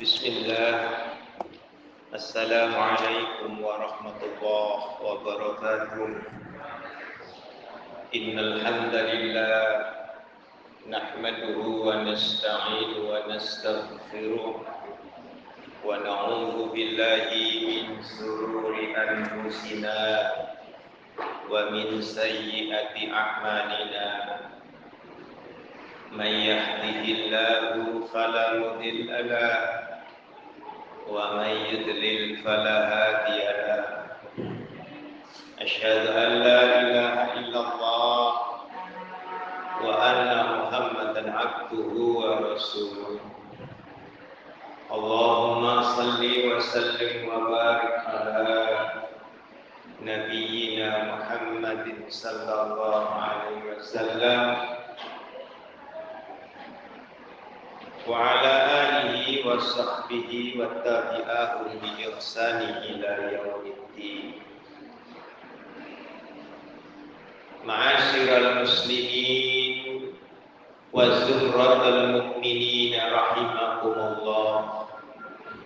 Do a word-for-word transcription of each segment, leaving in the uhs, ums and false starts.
Bismillah. Assalamualaikum warahmatullahi wabarakatuh. Innal hamdalillah nahmaduhu wa nasta'inuhu wa nastaghfiruh wa na'udzu billahi min shururi anfusina wa min sayyiati a'malina. Man yahdihillahu fala mudilla lahu wa man yudlil fala hadiya lahu. Asyhadu an la ilaha illallah wa anna Muhammadan abduhu wa rasuluh. Allahumma salli wa sallim wa barik ala nabiyyina Muhammadin sallallahu alaihi wasallam wa ala alihi wa sahbihi wa tabi'ahum bi ihsani ila yaumiddin. Ma'asyiral muslimin wa zumratal mu'minin rahimakumullah.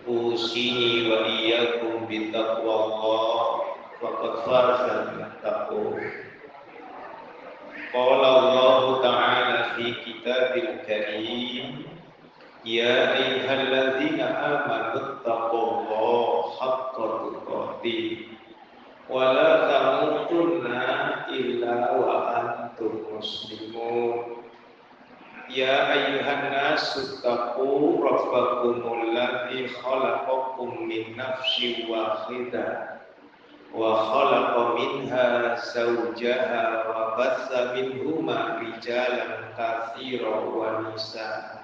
Usini wa iyyakum bi taqwallah faqad faza al-muttaqun. Qala Allahu ta'ala fi kitabil karim, ya ayyuhalladzina amanu taqullaha haqqa tuqatih wa la tamutunna illa wa antum muslimun. Ya ayyuhannasu taqu rabbakumul ladzi khalaqakum min nafsin wahidah wa khalaqa minha zawjaha wa batha minhuma rijalan katsiran wa nisaa.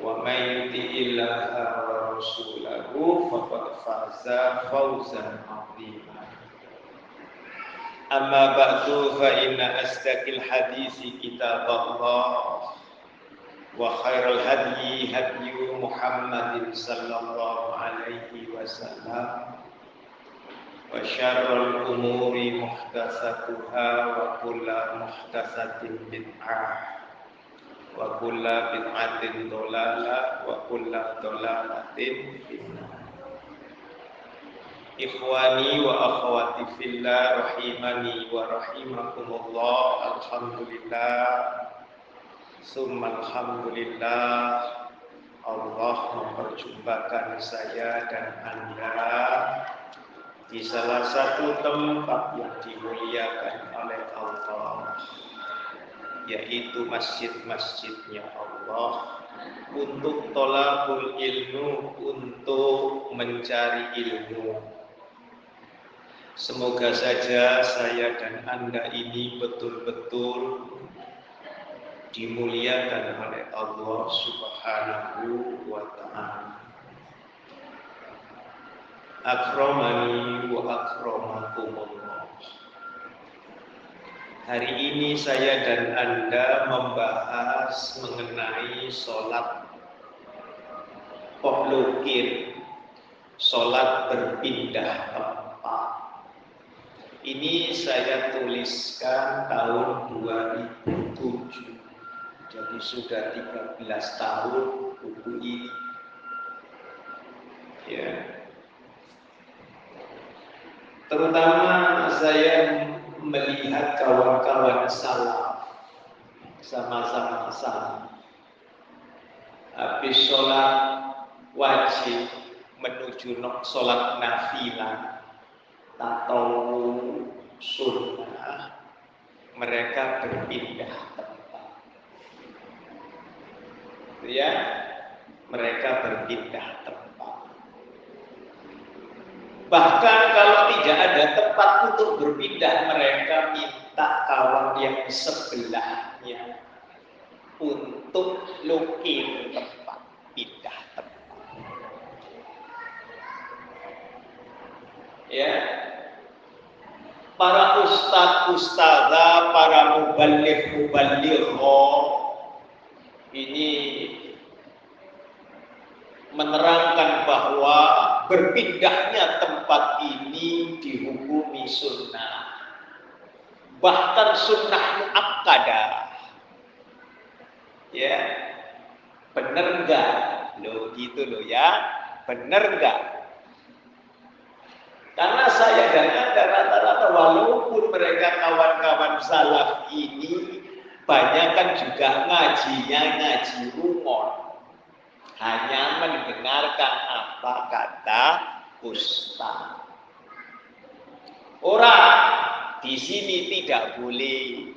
wa may yuti illaha wa rasulahu faqad faza fawzan 'azima. Amma ba'du, fa inna asdaqil hadisi kitaballah wa khairal hadyi hadyu Muhammadin sallallahu alaihi wasallam wa syarrul umuri muhdatsatuha wa kullu muhdatsatin bid'ah wa kulla bid'atin dolalah wa kulla dolalatin finnar. Ikhwani wa akhwati fillah rahimani wa rahimakumullah. Alhamdulillah summa alhamdulillah, Allah memperjumpakan saya dan Anda di salah satu tempat yang dimuliakan oleh Allah, yaitu masjid-masjidnya Allah, untuk tolabul ilmu, untuk mencari ilmu. Semoga saja saya dan Anda ini betul-betul dimuliakan oleh Allah Subhanahu wa ta'ala. Akramani wa akramakumullah. Hari ini saya dan Anda membahas mengenai solat kok lokir, solat berpindah tempat. Ini saya tuliskan tahun dua ribu tujuh, jadi sudah tiga belas tahun buku ini. Ya, terutama saya melihat kawan-kawan salaf, sama-sama salaf, habis sholat wajib menuju sholat nafilah atau sunnah, mereka berpindah tempat. Ya, mereka berpindah tempat. Bahkan kalau tidak ada tempat untuk berpindah, mereka minta kawan yang sebelahnya untuk lokir tempat, pindah tempat. ya, para ustadz ustadzah, para mubaligh mubaligho ini menerangkan bahwa berpindahnya tempat ini dihukumi sunnah, bahkan sunnah muakkadah. Ya, bener nggak? Loh gitu loh ya, bener nggak? Karena saya dan Anda rata-rata walaupun mereka kawan-kawan salaf ini banyak kan juga ngajinya ngaji rumor, hanya mendengarkan apa kata ustaz. Ora di sini tidak boleh.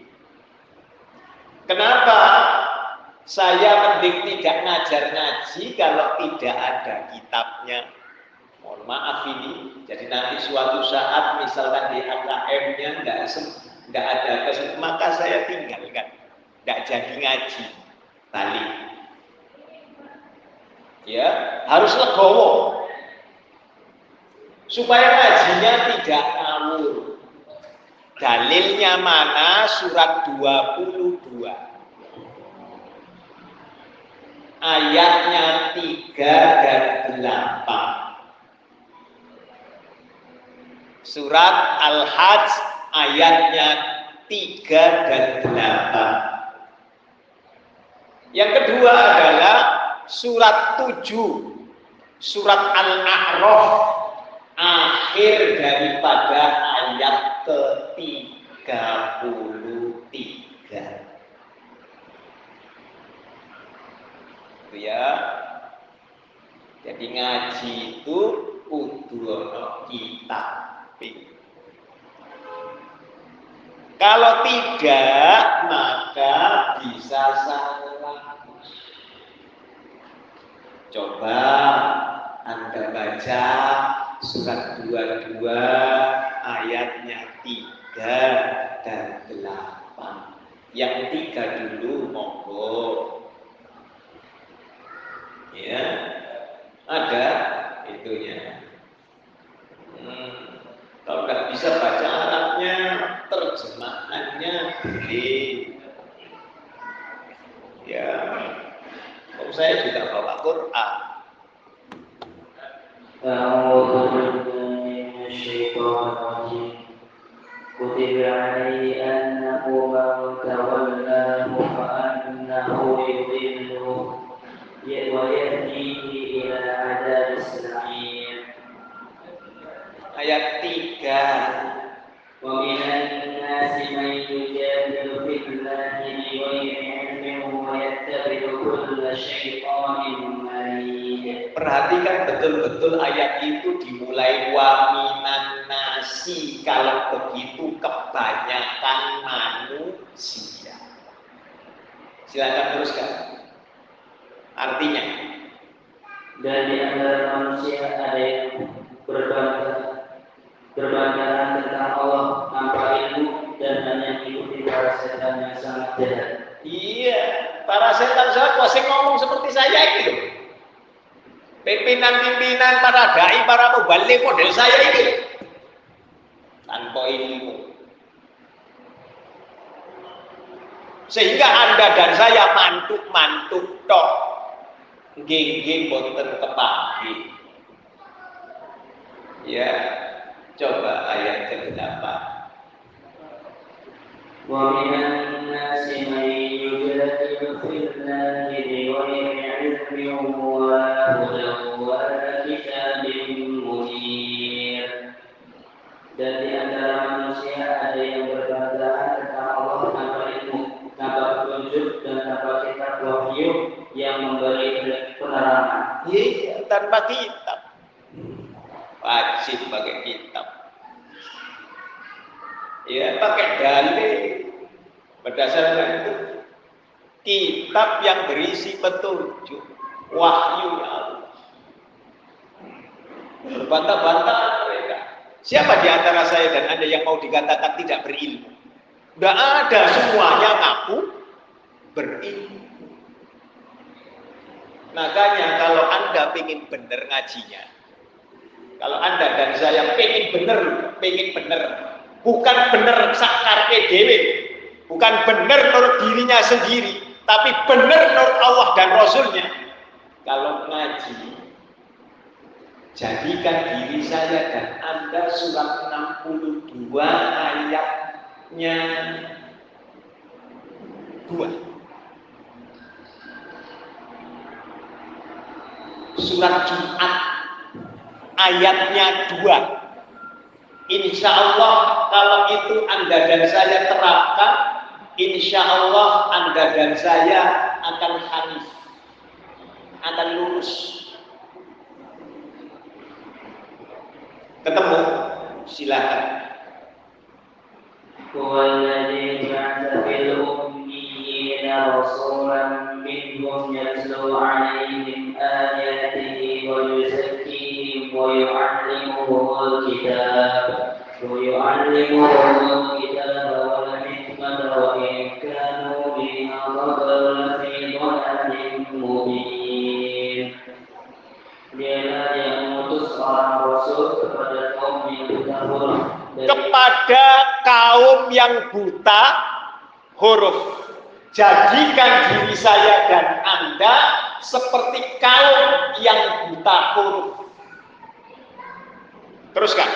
Kenapa saya mending tidak ngajar ngaji kalau tidak ada kitabnya? Mohon maaf ini, jadi nanti suatu saat misalkan di A K M-nya nggak nggak ada kesempatan, maka saya tinggalkan, nggak jadi ngaji balik. Ya, harus legowo supaya ngajinya tidak ngawur. Dalilnya mana? Surat dua puluh dua. Ayatnya tiga dan delapan. Surat Al-Hajj ayatnya tiga dan delapan. Yang kedua adalah surat tujuh, surat Al-A'raf, akhir daripada ayat ke tiga puluh tiga. Itu ya. Jadi ngaji itu udurono kita. Kalau tidak, maka bisa salah. Coba Anda baca surat dua puluh dua ayatnya tiga dan delapan. Yang tiga dulu monggo. Ya, ada itunya. Hmm. Kalau nggak bisa baca Arabnya, terjemahannya boleh. Ya, kalau saya juga bawa Quran. Kutiba alaihi annahu man tawallahu fa annahu yudhilluhu wa yahdihi ila adzabil sa'ir. Ayat tiga. Wa minan nasi man yujadilu billahi bighayri ilmin wa yattabi'u kulla syaithanin marid. Perhatikan betul-betul ayat itu dimulai wa minan nasi, kalau begitu kebanyakan manusia. Silakan teruskan. Artinya dan di antara manusia ada yang berbangga berbanggaan tentang Allah tanpa ilmu dan hanya mengikuti para setan yang sangat jahat. Iya, para setan sangat kuasa ngomong seperti saya ini. Pimpinan-pimpinan para dai, para mubaligh model saya ini tanpa ilmu. Sehingga Anda dan saya mantuk-mantuk tok. Nggih-nggih mboten kepake. Ya. Coba ayat ke delapan. Wa minan nasi man yujadilu fillahi bighayri ilmin wa hudan wa kitabim munir. Dan di antara manusia ada yang berbanggaan tentang Allah tanpa ilmu, tanpa petunjuk dan tanpa kitab wahyu yang memberi penerangan. Iya, tanpa kitab. Wajib pakai kitab. Ya, pakai dalil. Berdasarkan itu kitab yang berisi petunjuk wahyu Allah. Berbantah-bantah mereka. Siapa di antara saya dan Anda yang mau dikatakan tidak berilmu? Enggak ada, semuanya ngaku berilmu. Makanya kalau Anda ingin benar ngajinya, Kalau Anda dan saya yang pengen bener, pengen bener, bukan bener sakarpe dewe, bukan bener menurut dirinya sendiri, tapi bener menurut Allah dan Rasulnya. Kalau ngaji, jadikan diri saya dan Anda surat enam puluh dua ayatnya dua. Surat Jumat ayatnya dua. Insya Allah kalau itu Anda dan saya terapkan, insya Allah Anda dan saya akan hanif, akan lurus. Ketemu? Silakan. Walladzi ba'atsa fil ummiyyina rasulan minhum yatlu 'alaihim آياته ويزكيهم ويعلمهم الكتاب ويعلمهم الكتاب والحكمة وإن كانوا من قبل في ضلال مبين لئلا يموت عن رسول kepada kaum yang buta huruf kepada kaum yang buta huruf. Jadikan diri saya dan Anda seperti kaum yang buta huruf. Teruskan.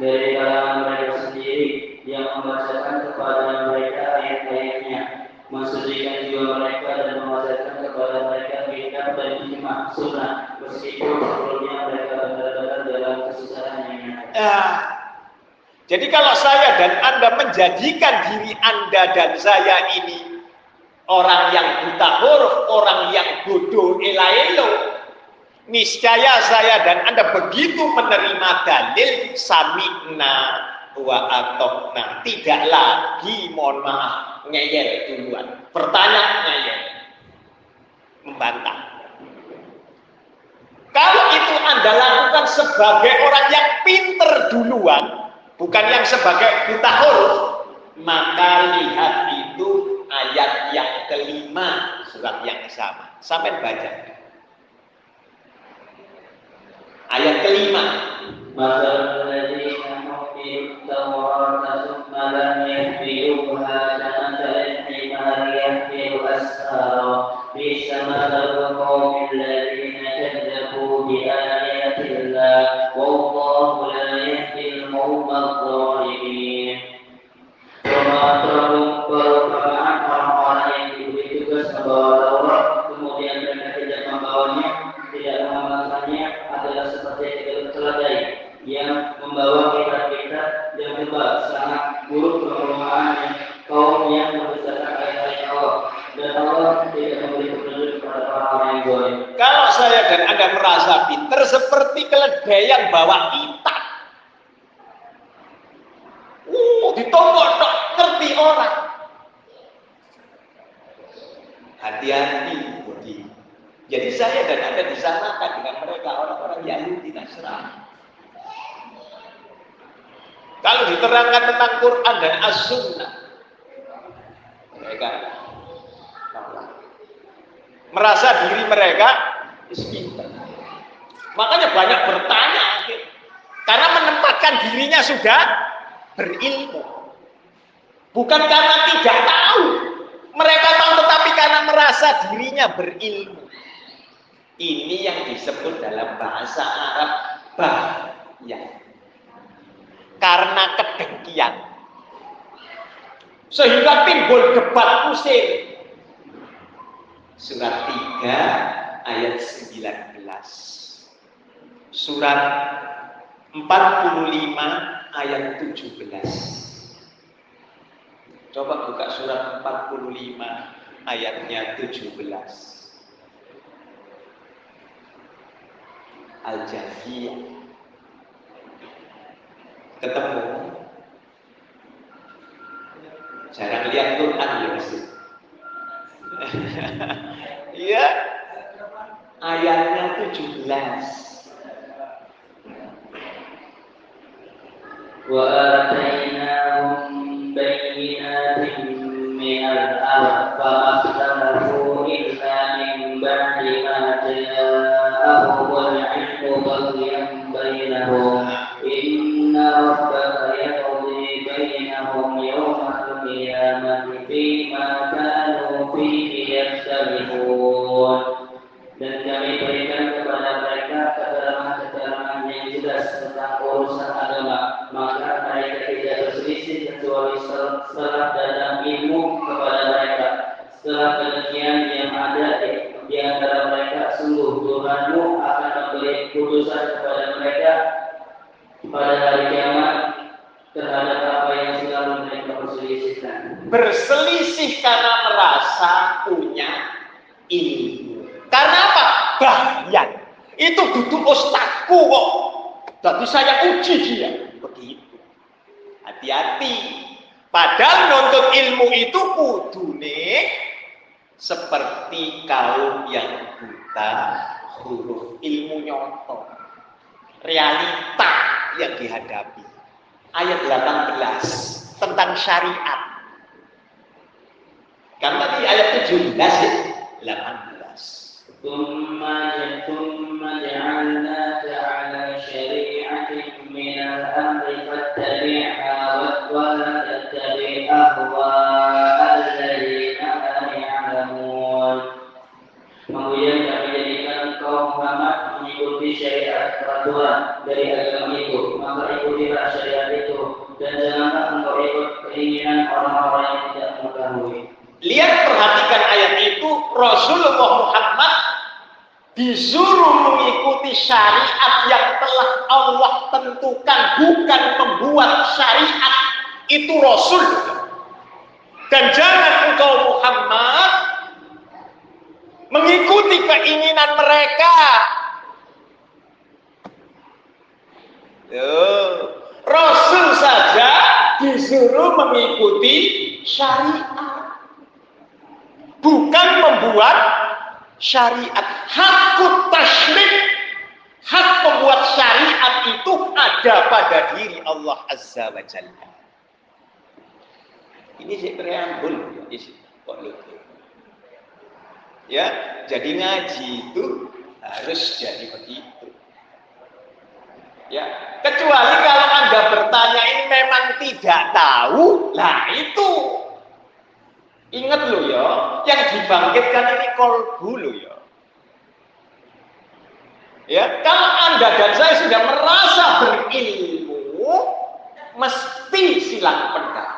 Dari kalangan mereka sendiri yang membacakan kepada mereka ayat-ayatnya, mensucikan jiwa mereka dan membacakan kepada mereka kitab dan hikmah sunnah, meskipun sebelumnya mereka benar-benar dalam kesusahan yang nyata. Ya. Jadi kalau saya dan Anda menjadikan diri Anda dan saya ini orang yang buta huruf, orang yang bodoh elaelo, niscaya saya dan Anda begitu menerima dalil sami'na wa atokna, tidak lagi mohon maaf ngeyel duluan, bertanya ngeyel, membantah. Kalau itu Anda lakukan sebagai orang yang pinter duluan, bukan yang sebagai buta huruf, maka lihat itu ayat yang kelima surat yang sama, sampai baca ayat kelima. Maka dari kamu ditawar tasuk malam yang diubah dan dari timah yang diubah bisa malam kaum dari najjabu di ayatillah. Wallahu la yahdil qaumal zalimin. Kemudian mereka tidak membawanya, tidak mengamalkannya adalah seperti keledai yang membawa kitab-kitab yang berubah sangat buruk permulaan kaum yang membesarkan ayat-ayat Allah, dan Allah tidak memberi petunjuk kepada orang yang zalim. Kalau saya dan Anda merasa pinter seperti keledai yang bawa kitab, uh ditombok tok ngerti orang. Hati-hati, Budi. Jadi saya dan Anda disamakan dengan mereka, orang-orang Yahudi Nasrani. Kalau diterangkan tentang Quran dan As-Sunnah, mereka merasa diri mereka pintar. Makanya banyak bertanya, karena menempatkan dirinya sudah berilmu, bukan karena tidak tahu. Mereka tahu tetapi karena merasa dirinya berilmu. Ini yang disebut dalam bahasa Arab bahaya, karena kedengkian, sehingga timbul debat kusir. Surat tiga ayat sembilan belas, surat empat puluh lima ayat tujuh belas. Coba buka surat empat puluh lima ayatnya tujuh belas. Al-Jathiyah. Ketemu? Jarang lihat Quran ya sih. Iya. Ayatnya tujuh belas. Wa atainahum بينات من الأرض فأختلفوا إلا من بعد ما جاءهم Berselisih karena merasa punya ilmu. Karena apa? Bahaya. Itu duduk ustadku kok. Lalu saya uji dia. Begitu. Hati-hati. Padahal nuntut ilmu itu kudune seperti kaum yang buta huruf. Ilmu nyontoh. Realita yang dihadapi. Ayat delapan belas tentang syariat. Kan tadi ayat tujuh belas ya, delapan belas. Tumma tumma ja'alna ta'ala syari'atin min al-amri fattabi'ha wa la tattabi' ahwa'a alladziina la ya'lamuun. Kemudian kami jadikan engkau Muhammad mengikuti syariat peraturan dari agama itu, maka ikutilah syariat itu dan janganlah engkau ikut keinginan orang-orang yang tidak mengetahui. Lihat, perhatikan ayat itu. Rasulullah Muhammad disuruh mengikuti syariat yang telah Allah tentukan, bukan membuat syariat. Itu Rasul. Dan jangan engkau Muhammad mengikuti keinginan mereka. Loh, Rasul saja disuruh mengikuti syariat, bukan membuat syariat. Hakut taslim, hak membuat syariat itu ada pada diri Allah Azza wa Jalla. Ini saya preambul ya, jadi ngaji itu harus jadi begitu ya. Kecuali kalau Anda bertanya ini memang tidak tahu, lah itu ingat lo ya, yang dibangkitkan ini kolbu lo ya. Ya, kalau Anda dan saya sudah merasa berilmu, mesti silang pendapat.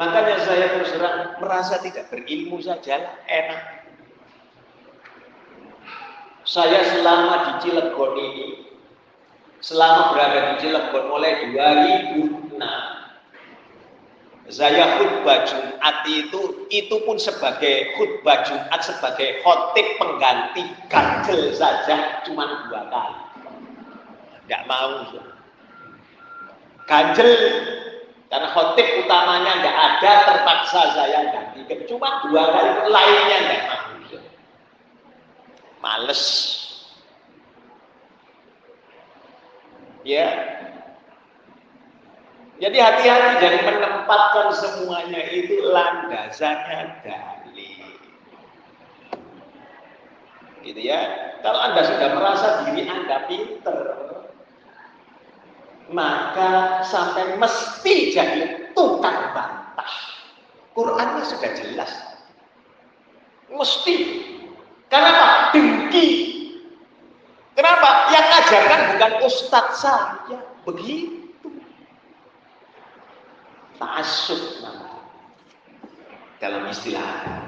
Makanya saya terus terang merasa tidak berilmu sajalah enak. Saya selama di Cilegon ini, selama berada di Cilegon mulai dua ribu enam. Saya khutbah Jumat itu, itu pun sebagai khutbah Jumat, sebagai khotib pengganti ganjel saja, cuma dua kali. Tidak mau. Ganjel, karena khotib utamanya tidak ada, terpaksa saya ganti. Cuma dua kali, lainnya tidak mau. Males. Ya. Jadi hati-hati dari menempatkan semuanya itu landasannya dalil. Gitu ya. Kalau Anda sudah merasa diri Anda pinter, maka sampai mesti jadi tukang bantah. Qurannya sudah jelas. Mesti. Kenapa? Dengki. Kenapa? Yang ajarkan bukan ustadz saja. Begitu. Ta'assub namanya dalam istilah.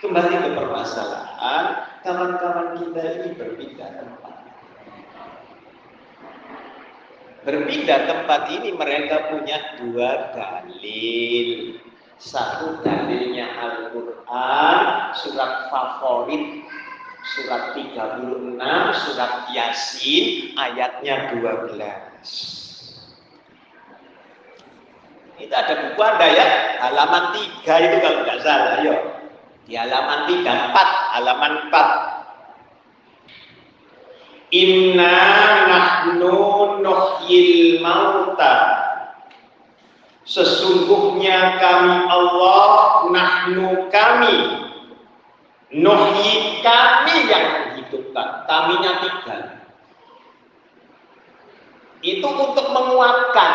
Kembali ke permasalahan, kawan-kawan kita ini berpindah tempat. Berpindah tempat ini mereka punya dua dalil. Satu dalilnya Al-Quran, surat favorit, surat tiga puluh enam, surat Yasin, ayatnya dua belas. Itu ada buku Anda ya, halaman tiga itu kalau nggak salah, ayo. Di halaman tiga, empat, halaman empat. Inna nahnu nuhyil mauta. Sesungguhnya kami Allah, nahnu kami. Nuhyi kami yang menghidupkan, kaminya tiga. Itu untuk menguatkan,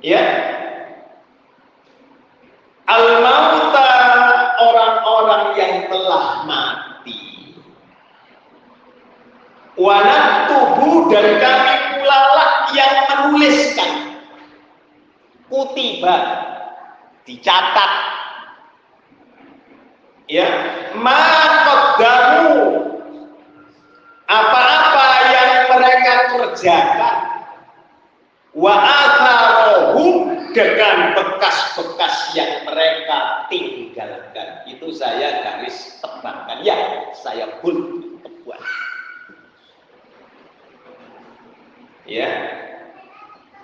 ya. Al-mauta, orang-orang yang telah mati. Wanak tubuh, dan kami pula lah yang menuliskan. Kutiba, dicatat, ya, maqaddamu, apa-apa yang mereka kerjakan, wa atharuhum, dengan bekas-bekas yang mereka tinggalkan. Itu saya garis tebakkan, ya, saya pun tebak, ya.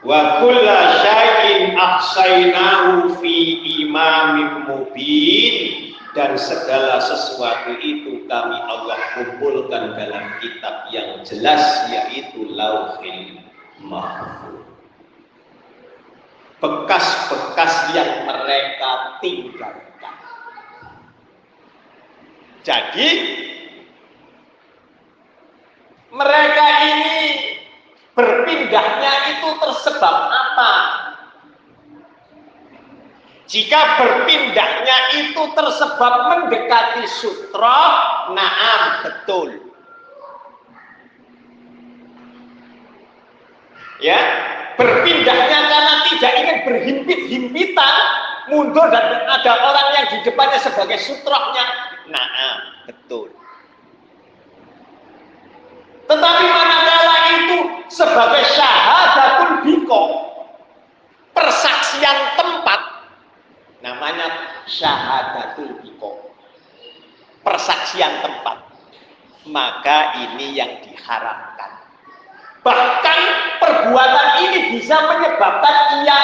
Wa kullu syai'in ahsaynahu fi imamin mubin, dan segala sesuatu itu kami Allah kumpulkan dalam kitab yang jelas, yaitu Lauhil Mahfuz. Bekas-bekas yang mereka tinggalkan. Jadi mereka ini berpindahnya itu tersebab apa? Jika berpindahnya itu tersebab mendekati sutra, naam, betul, ya. Berpindahnya karena tidak ingin berhimpit-himpitan, mundur dan ada orang yang di depannya sebagai sutroknya, naam, betul. Tetapi manakala itu sebagai syahadatul biko, persaksian tempat, namanya syahadatul biko, persaksian tempat, maka ini yang diharamkan. Bahkan perbuatan ini bisa menyebabkan ia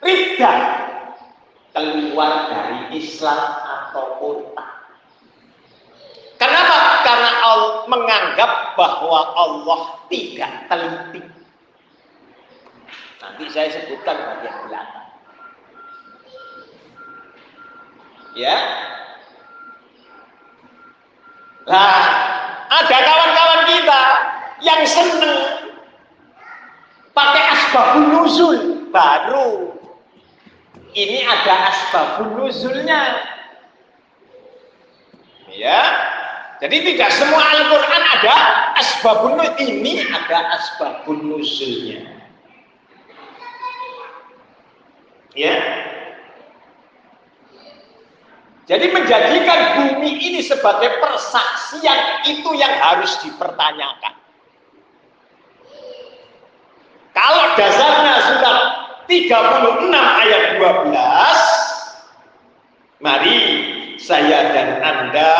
ridha, keluar dari Islam atau murtad. Kenapa? Karena Allah menganggap bahwa Allah tidak teliti. Nanti saya sebutkan bagian belakang, ya. Nah, ada kawan-kawan kita yang seneng pakai asbabun nuzul baru. Ini ada asbabun nuzulnya, ya. Jadi tidak semua Al-Quran ada asbabun nuzul, ini ada asbabun nuzulnya, ya. Jadi menjadikan bumi ini sebagai persaksian, itu yang harus dipertanyakan. Kalau dasarnya surat tiga puluh enam ayat dua belas, mari saya dan Anda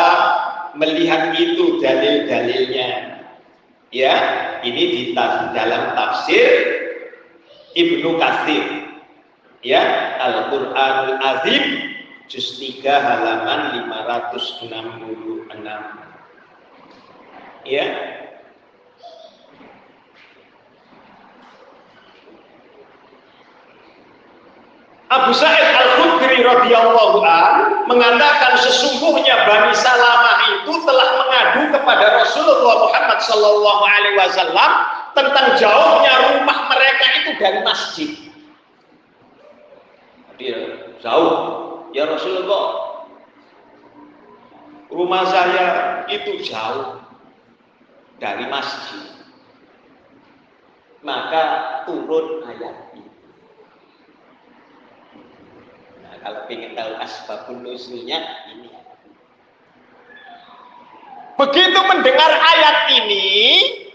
melihat itu dalil-dalilnya, ya. Ini di dalam tafsir Ibnu Katsir, ya, Al-Qur'anul Azim juz tiga halaman lima ratus enam puluh enam, ya. Abu Sa'id Al-Khudri radhiyallahu anhu mengatakan, sesungguhnya Bani Salamah itu telah mengadu kepada Rasulullah Muhammad sallallahu alaihi wasallam tentang jauhnya rumah mereka itu dari masjid. Dia jauh, ya Rasulullah, rumah saya itu jauh dari masjid. Maka turun ayat ini. Kalau ingin tahu asbabun nuzulnya, ini. Begitu mendengar ayat ini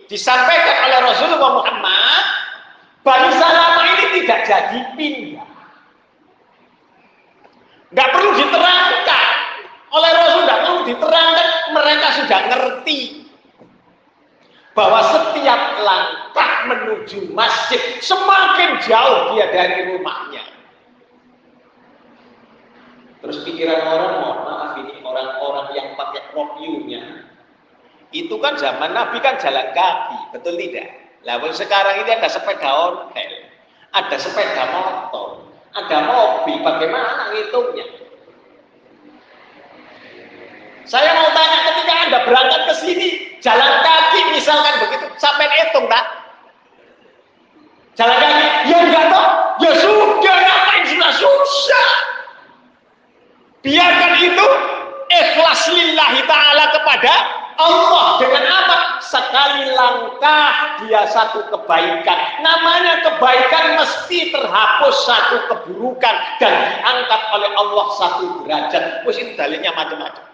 disampaikan oleh Rasulullah Muhammad, Bani Salamah ini tidak jadi pindah. Tidak perlu diterangkan oleh Rasul, tidak perlu diterangkan, mereka sudah ngerti bahwa setiap langkah menuju masjid semakin jauh dia dari rumahnya. Terus pikiran orang, mohon maaf, ini orang-orang yang pakai rokyunya itu kan zaman Nabi kan jalan kaki, betul tidak? Lalu sekarang ini ada sepeda ontel, ada sepeda motor, ada mobil, bagaimana ngitungnya? Saya mau tanya, ketika Anda berangkat ke sini, jalan kaki misalkan begitu, sampai hitung tak? Jalan kaki, ya enggak toh? Ya sudah, ngapain sudah susah? Biarkan itu ikhlas lillahi ta'ala kepada Allah. Dengan apa? Sekali langkah dia satu kebaikan. Namanya kebaikan mesti terhapus satu keburukan dan diangkat oleh Allah satu derajat. Terus itu dalilnya macam-macam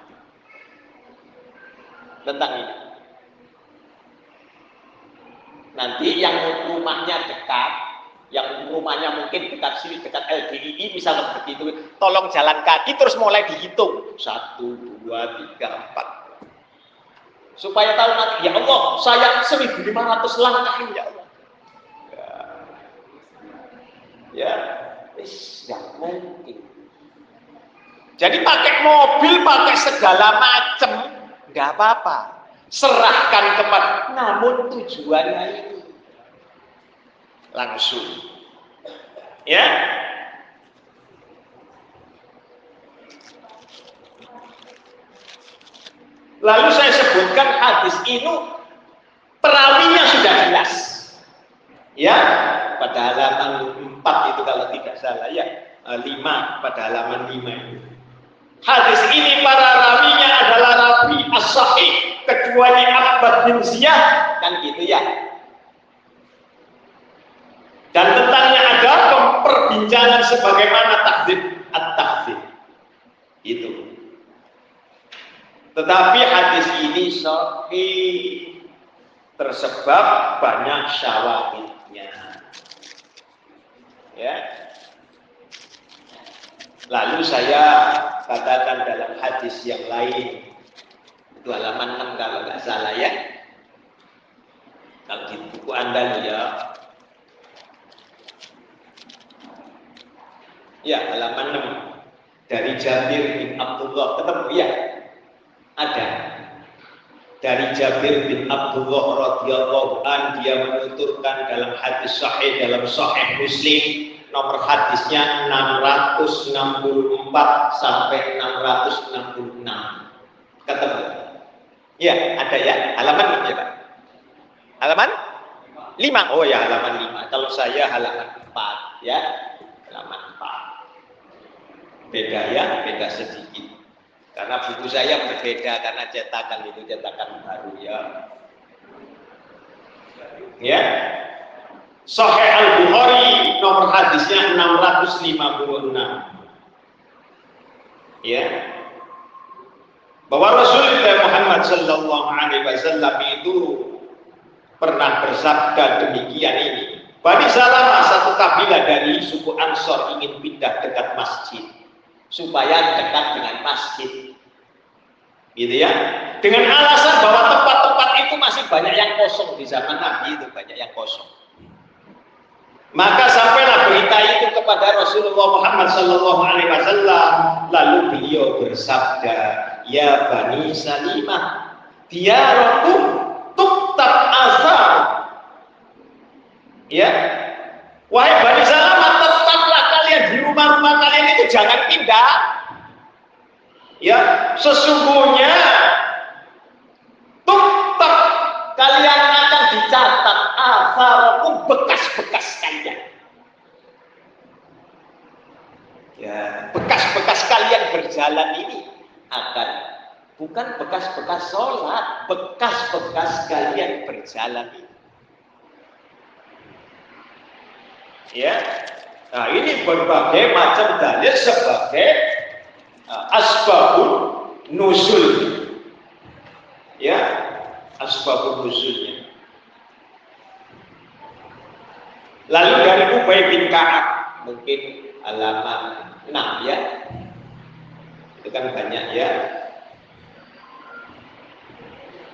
tentang ini. Nanti yang rumahnya dekat, yang rumahnya mungkin dekat sini, dekat L D I I misalnya begitu, tolong jalan kaki terus mulai dihitung satu, dua, tiga, empat, supaya tahu nanti ya Allah saya seribu lima ratus langkah ya Allah. Ya, wis ya, nggak mungkin. Jadi pakai mobil, pakai segala macam, nggak apa-apa. Serahkan kepada, namun tujuannya ini langsung, ya. Lalu saya sebutkan hadis ini perawinya sudah jelas, ya. Pada halaman empat itu kalau tidak salah, ya, lima pada halaman lima itu. Hadis ini para rawinya adalah rawi as-sahih, kecuali Abbad bin Ziyad, kan gitu ya. Dan tentangnya ada perbincangan sebagaimana takdzib at-takdzib itu. Tetapi hadis ini sahih tersebab banyak syawahidnya, ya. Lalu saya katakan dalam hadis yang lain, itu halaman enam kalau nggak salah ya, kalau di buku Anda ya, ya halaman enam dari Jabir bin Abdullah, ketemu ya, ada dari Jabir bin Abdullah radhiyallahu an, dia menuturkan dalam hadis sahih, dalam sahih Muslim nomor hadisnya enam ratus enam puluh empat sampai enam ratus enam puluh enam. Ketemu? Ya, ada ya. Halaman berapa ya, Pak? Halaman lima. Oh ya, halaman lima. Kalau saya halaman empat ya. Halaman empat. Beda ya, beda sedikit. Karena buku saya berbeda, karena cetakan itu cetakan baru ya. Ya. Sahih Al-Bukhari nomor hadisnya enam ratus lima puluh enam. Ya. Bahwa Rasulullah Muhammad sallallahu alaihi wasallam itu pernah bersabda demikian ini. Bani Salamah, satu kabilah dari suku Ansor, ingin pindah dekat masjid supaya dekat dengan masjid. Gitu ya. Dengan alasan bahwa tempat-tempat itu masih banyak yang kosong di zaman Nabi itu, banyak yang kosong. Maka sampailah berita itu kepada Rasulullah Muhammad sallallahu alaihi wasallam, lalu beliau bersabda, "Ya Bani Salimah, diyarakum tuktab azam." Ya. Wahai Bani Salimah, tetaplah kalian di rumah-rumah kalian itu, jangan pindah. Ya, sesungguhnya tuktab, kalian akan dicatat azam, bekas-bekas kalian. Ya, bekas-bekas kalian berjalan ini akan, bukan bekas-bekas sholat, bekas-bekas kalian berjalan ini. Ya. Nah, ini berbagai macam dalil sebagai uh, asbabun nuzul. Ya, asbabun nuzulnya. Lalu dari Ubay bin Ka'ab, mungkin halaman enam ya, itu kan banyak ya.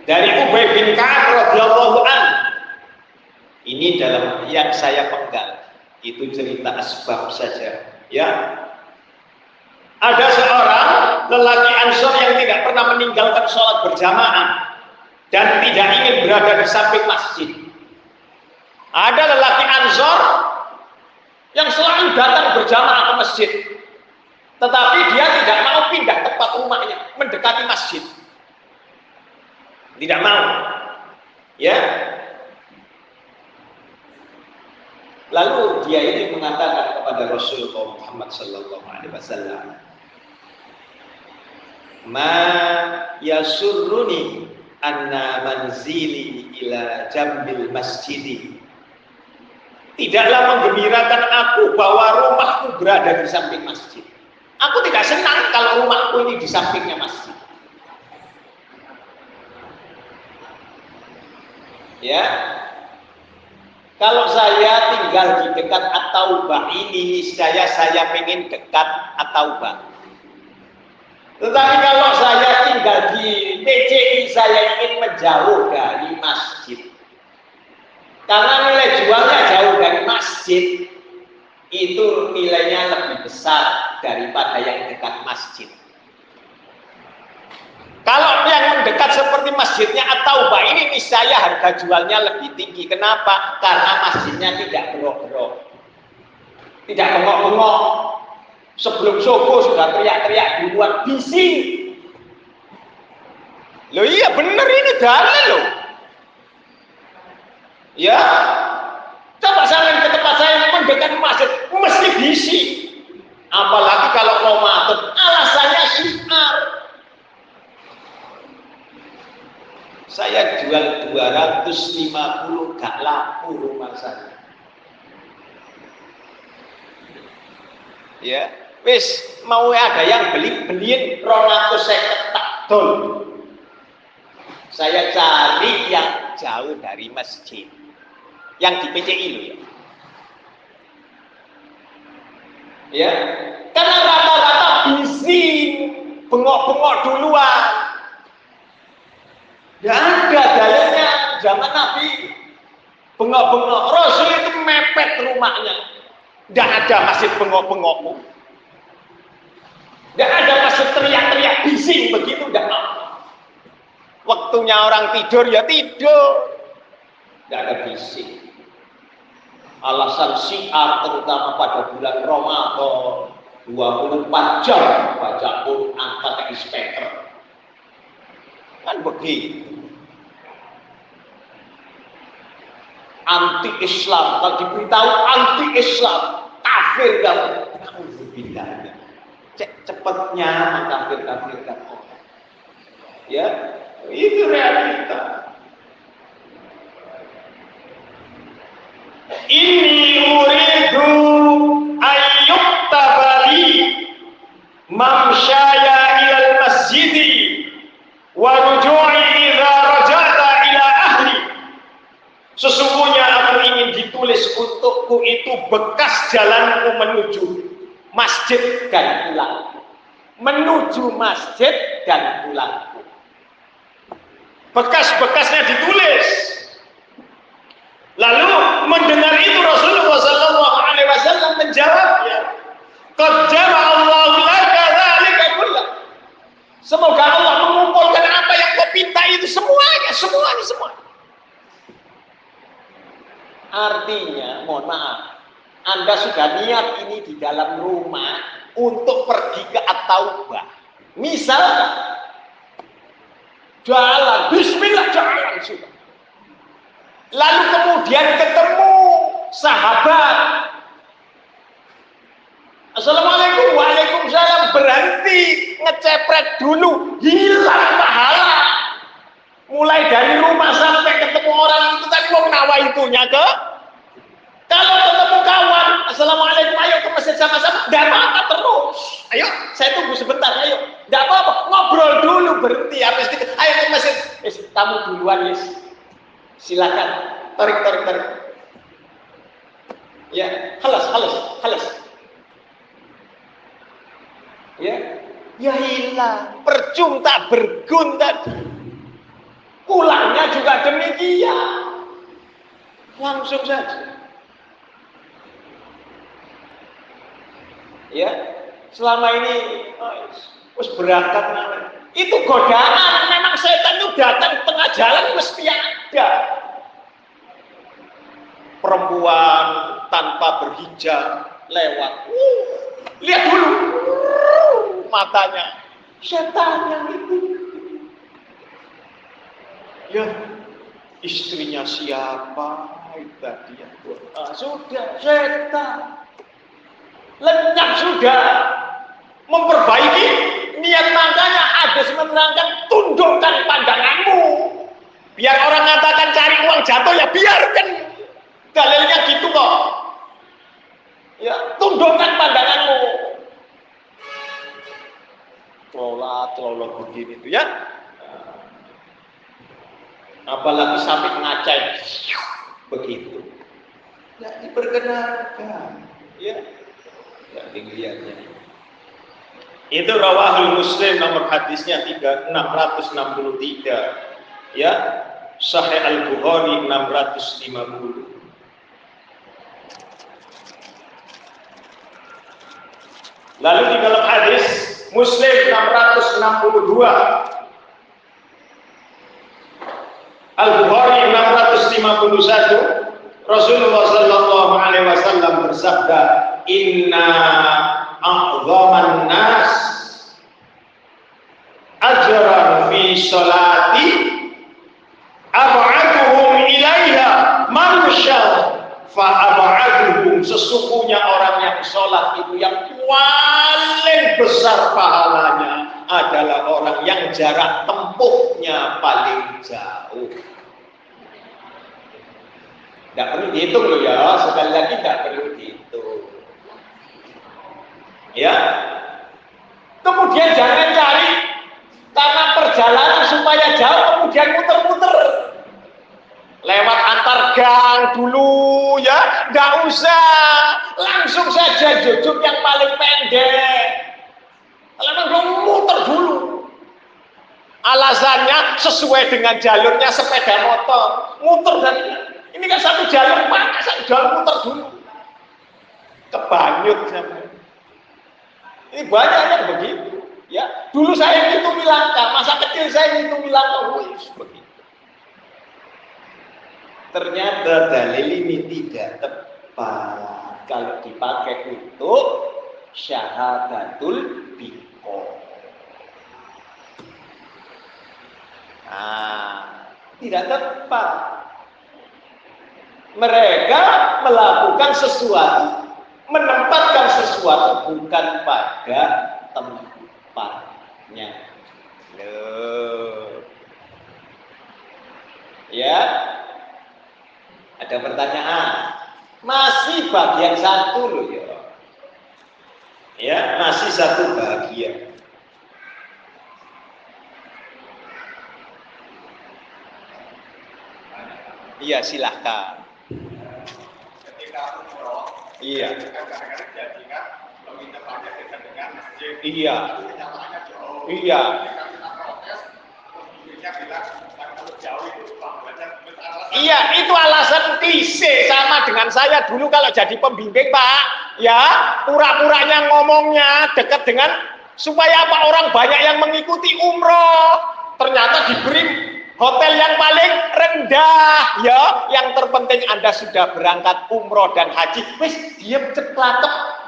Dari Ubay bin Ka'ab radhiyallahu an, ini dalam yang saya pegang itu cerita asbab saja ya. Ada seorang lelaki Ansor yang tidak pernah meninggalkan sholat berjamaah dan tidak ingin berada di samping masjid. Ada lelaki Ansor yang selalu datang berjamaah ke masjid, Tetapi dia tidak mau pindah tempat rumahnya, mendekati masjid. Tidak mau. Ya. Lalu dia ini mengatakan kepada Rasulullah Muhammad sallallahu alaihi wasallam, "Ma yasurruni anna manzili ila jambil masjidi." Tidaklah menggembirakan aku bahwa rumahku berada di samping masjid. Aku tidak senang kalau rumahku ini di sampingnya masjid. Ya. Kalau saya tinggal di dekat At-taubah ini, saya saya pengen dekat At-taubah. Tetapi kalau saya tinggal di T C I, saya ingin menjauh dari masjid. Karena nilai jualnya jauh dari masjid, itu nilainya lebih besar daripada yang dekat masjid. Kalau yang mendekat seperti masjidnya At-taubah ini, niscaya harga jualnya lebih tinggi. Kenapa? Karena masjidnya tidak berok-berok, tidak bengok-bengok. Sebelum subuh sudah teriak-teriak duluan, bising. Loh iya bener ini dalil loh. Ya, coba saling ke tempat saya mendekat masjid, mesti bising. Apalagi kalau Ramadan, alasannya syiar. Saya jual dua ratus lima puluh, gak laku rumah saya. Ya, wis mau ada yang beli, beliin dua ratus lima puluh tak dol. Saya cari yang jauh dari masjid, yang di P C I loh ya. Ya, karena rata-rata busy, bengok-bengok duluan. Ya ada dalilnya, zaman Nabi bengok-bengok, Rasul itu mepet rumahnya. Tidak ada masjid bengok-bengok, tidak ada masjid teriak-teriak bising begitu, tidak mau. Waktunya orang tidur ya tidur, tidak ada bising. Alasan syiar terutama pada bulan Ramadan dua puluh empat jam baca Quran pakai speaker. Kan begitu. Anti Islam, kalau diberitahu anti Islam, kafir kamu. Kamu berpindahnya. Cepatnya kafir-kafir kamu. Ya, itu realita. Ini uridu ayyuk tabali mamsyaya ilal masjidi wa ruju'i idza raja'ta ila ahli. Sesungguhnya aku ingin ditulis untukku itu bekas jalanku menuju masjid dan pulangku, menuju masjid dan pulangku. Bekas-bekasnya ditulis. Lalu mendengar itu Rasulullah sallallahu alaihi wasallam menjawabnya, qad jama'a Allahu laka dzalika kullah. Semoga Allah mengumpulkan apa yang kau pinta itu semuanya, semuanya, semua. Artinya, mohon maaf, Anda sudah niat ini di dalam rumah untuk pergi ke At-taubah. Misalnya, jalan, bismillah jalan sudah. Lalu kemudian ketemu sahabat. Assalamualaikum, waalaikumsalam, berhenti, ngecepret dulu, hilang pahala. Mulai dari rumah sampai ketemu orang itu tadi mau nawa itunya ke. Kalau ketemu kawan, assalamualaikum, ayo ke masjid sama-sama, enggak apa-apa terus. Ayo, saya tunggu sebentar, ayo. Enggak apa-apa, ngobrol dulu, berhenti habis dikit. Ayo ke masjid. Yes, tamu duluan, yes. Silakan. Tarik, tarik, tarik. Ya, halas, halas, halas. Ya, ya hilang. Percuma tak bergun tadi. Pulangnya juga demikian. Langsung saja. Ya, selama ini harus oh, berangkat. Itu godaan. Memang setan itu datang tengah jalan mesti ada. Perempuan tanpa berhijab lewat. Uh, lihat dulu uh, matanya. Setan yang itu. Ya, istrinya siapa? Itu dia. Ah, sudah setan. Lenyap sudah. Memperbaiki niat matanya. Ada semenangkan tundukkan pandanganmu. Biar orang mengatakan cari uang jatuh, ya biarkan. Dalilnya gitu kok. Ya, tundukkan pandanganmu. Kelola, kelola begini itu ya. Apalagi sampai ngacain begitu. Nah, diperkenalkan ya. Ya, dilihatnya. Itu rawahul Muslim nomor hadisnya tiga ribu enam ratus enam puluh tiga. Ya, Sahih Al-Bukhari enam ratus lima puluh. Lalu di dalam hadis Muslim enam ratus enam puluh dua, Al-Bukhari enam ratus lima puluh satu, Rasulullah sallallahu alaihi wasallam bersabda, "Inna a'dhaman nas ajran fi salati ab'aduhum ilaiha manusyal fa ab'aduhum." Sesungguhnya orang yang sholat itu yang paling besar pahalanya adalah orang yang jarak tempuhnya paling jauh. Tidak perlu dihitung loh ya, sekali lagi tidak perlu dihitung. Ya, kemudian jangan cari karena perjalanan supaya jauh kemudian muter-muter. Lewat antar gang dulu ya, enggak usah. Langsung saja jujur yang paling pendek. Lewat muter dulu. Alasannya sesuai dengan jalurnya sepeda motor. Muter dan ini kan satu jalur, maka satu jalur muter dulu. Kebanyut sampai. Ini banyak yang begitu. Ya, dulu saya ngitung Milangka, masa kecil saya ngitung Milangka, wis begitu. Ternyata dalil ini tidak tepat kalau dipakai untuk syahadatul biqo. Nah, tidak tepat. Mereka melakukan sesuatu, menempatkan sesuatu bukan pada tempat. Partnya, loh, ya, ada pertanyaan, masih bagian satu loh ya, ya masih satu bagian. Iya silahkan. Ketika aku berdoa, iya. Iya. Iya. Iya, itu alasan klise sama dengan saya dulu kalau jadi pembimbing, Pak. Ya, pura-puranya ngomongnya dekat dengan supaya apa orang banyak yang mengikuti umroh. Ternyata diberi hotel yang paling rendah, ya. Yang terpenting Anda sudah berangkat umroh dan haji. Wis, diam ceklatek.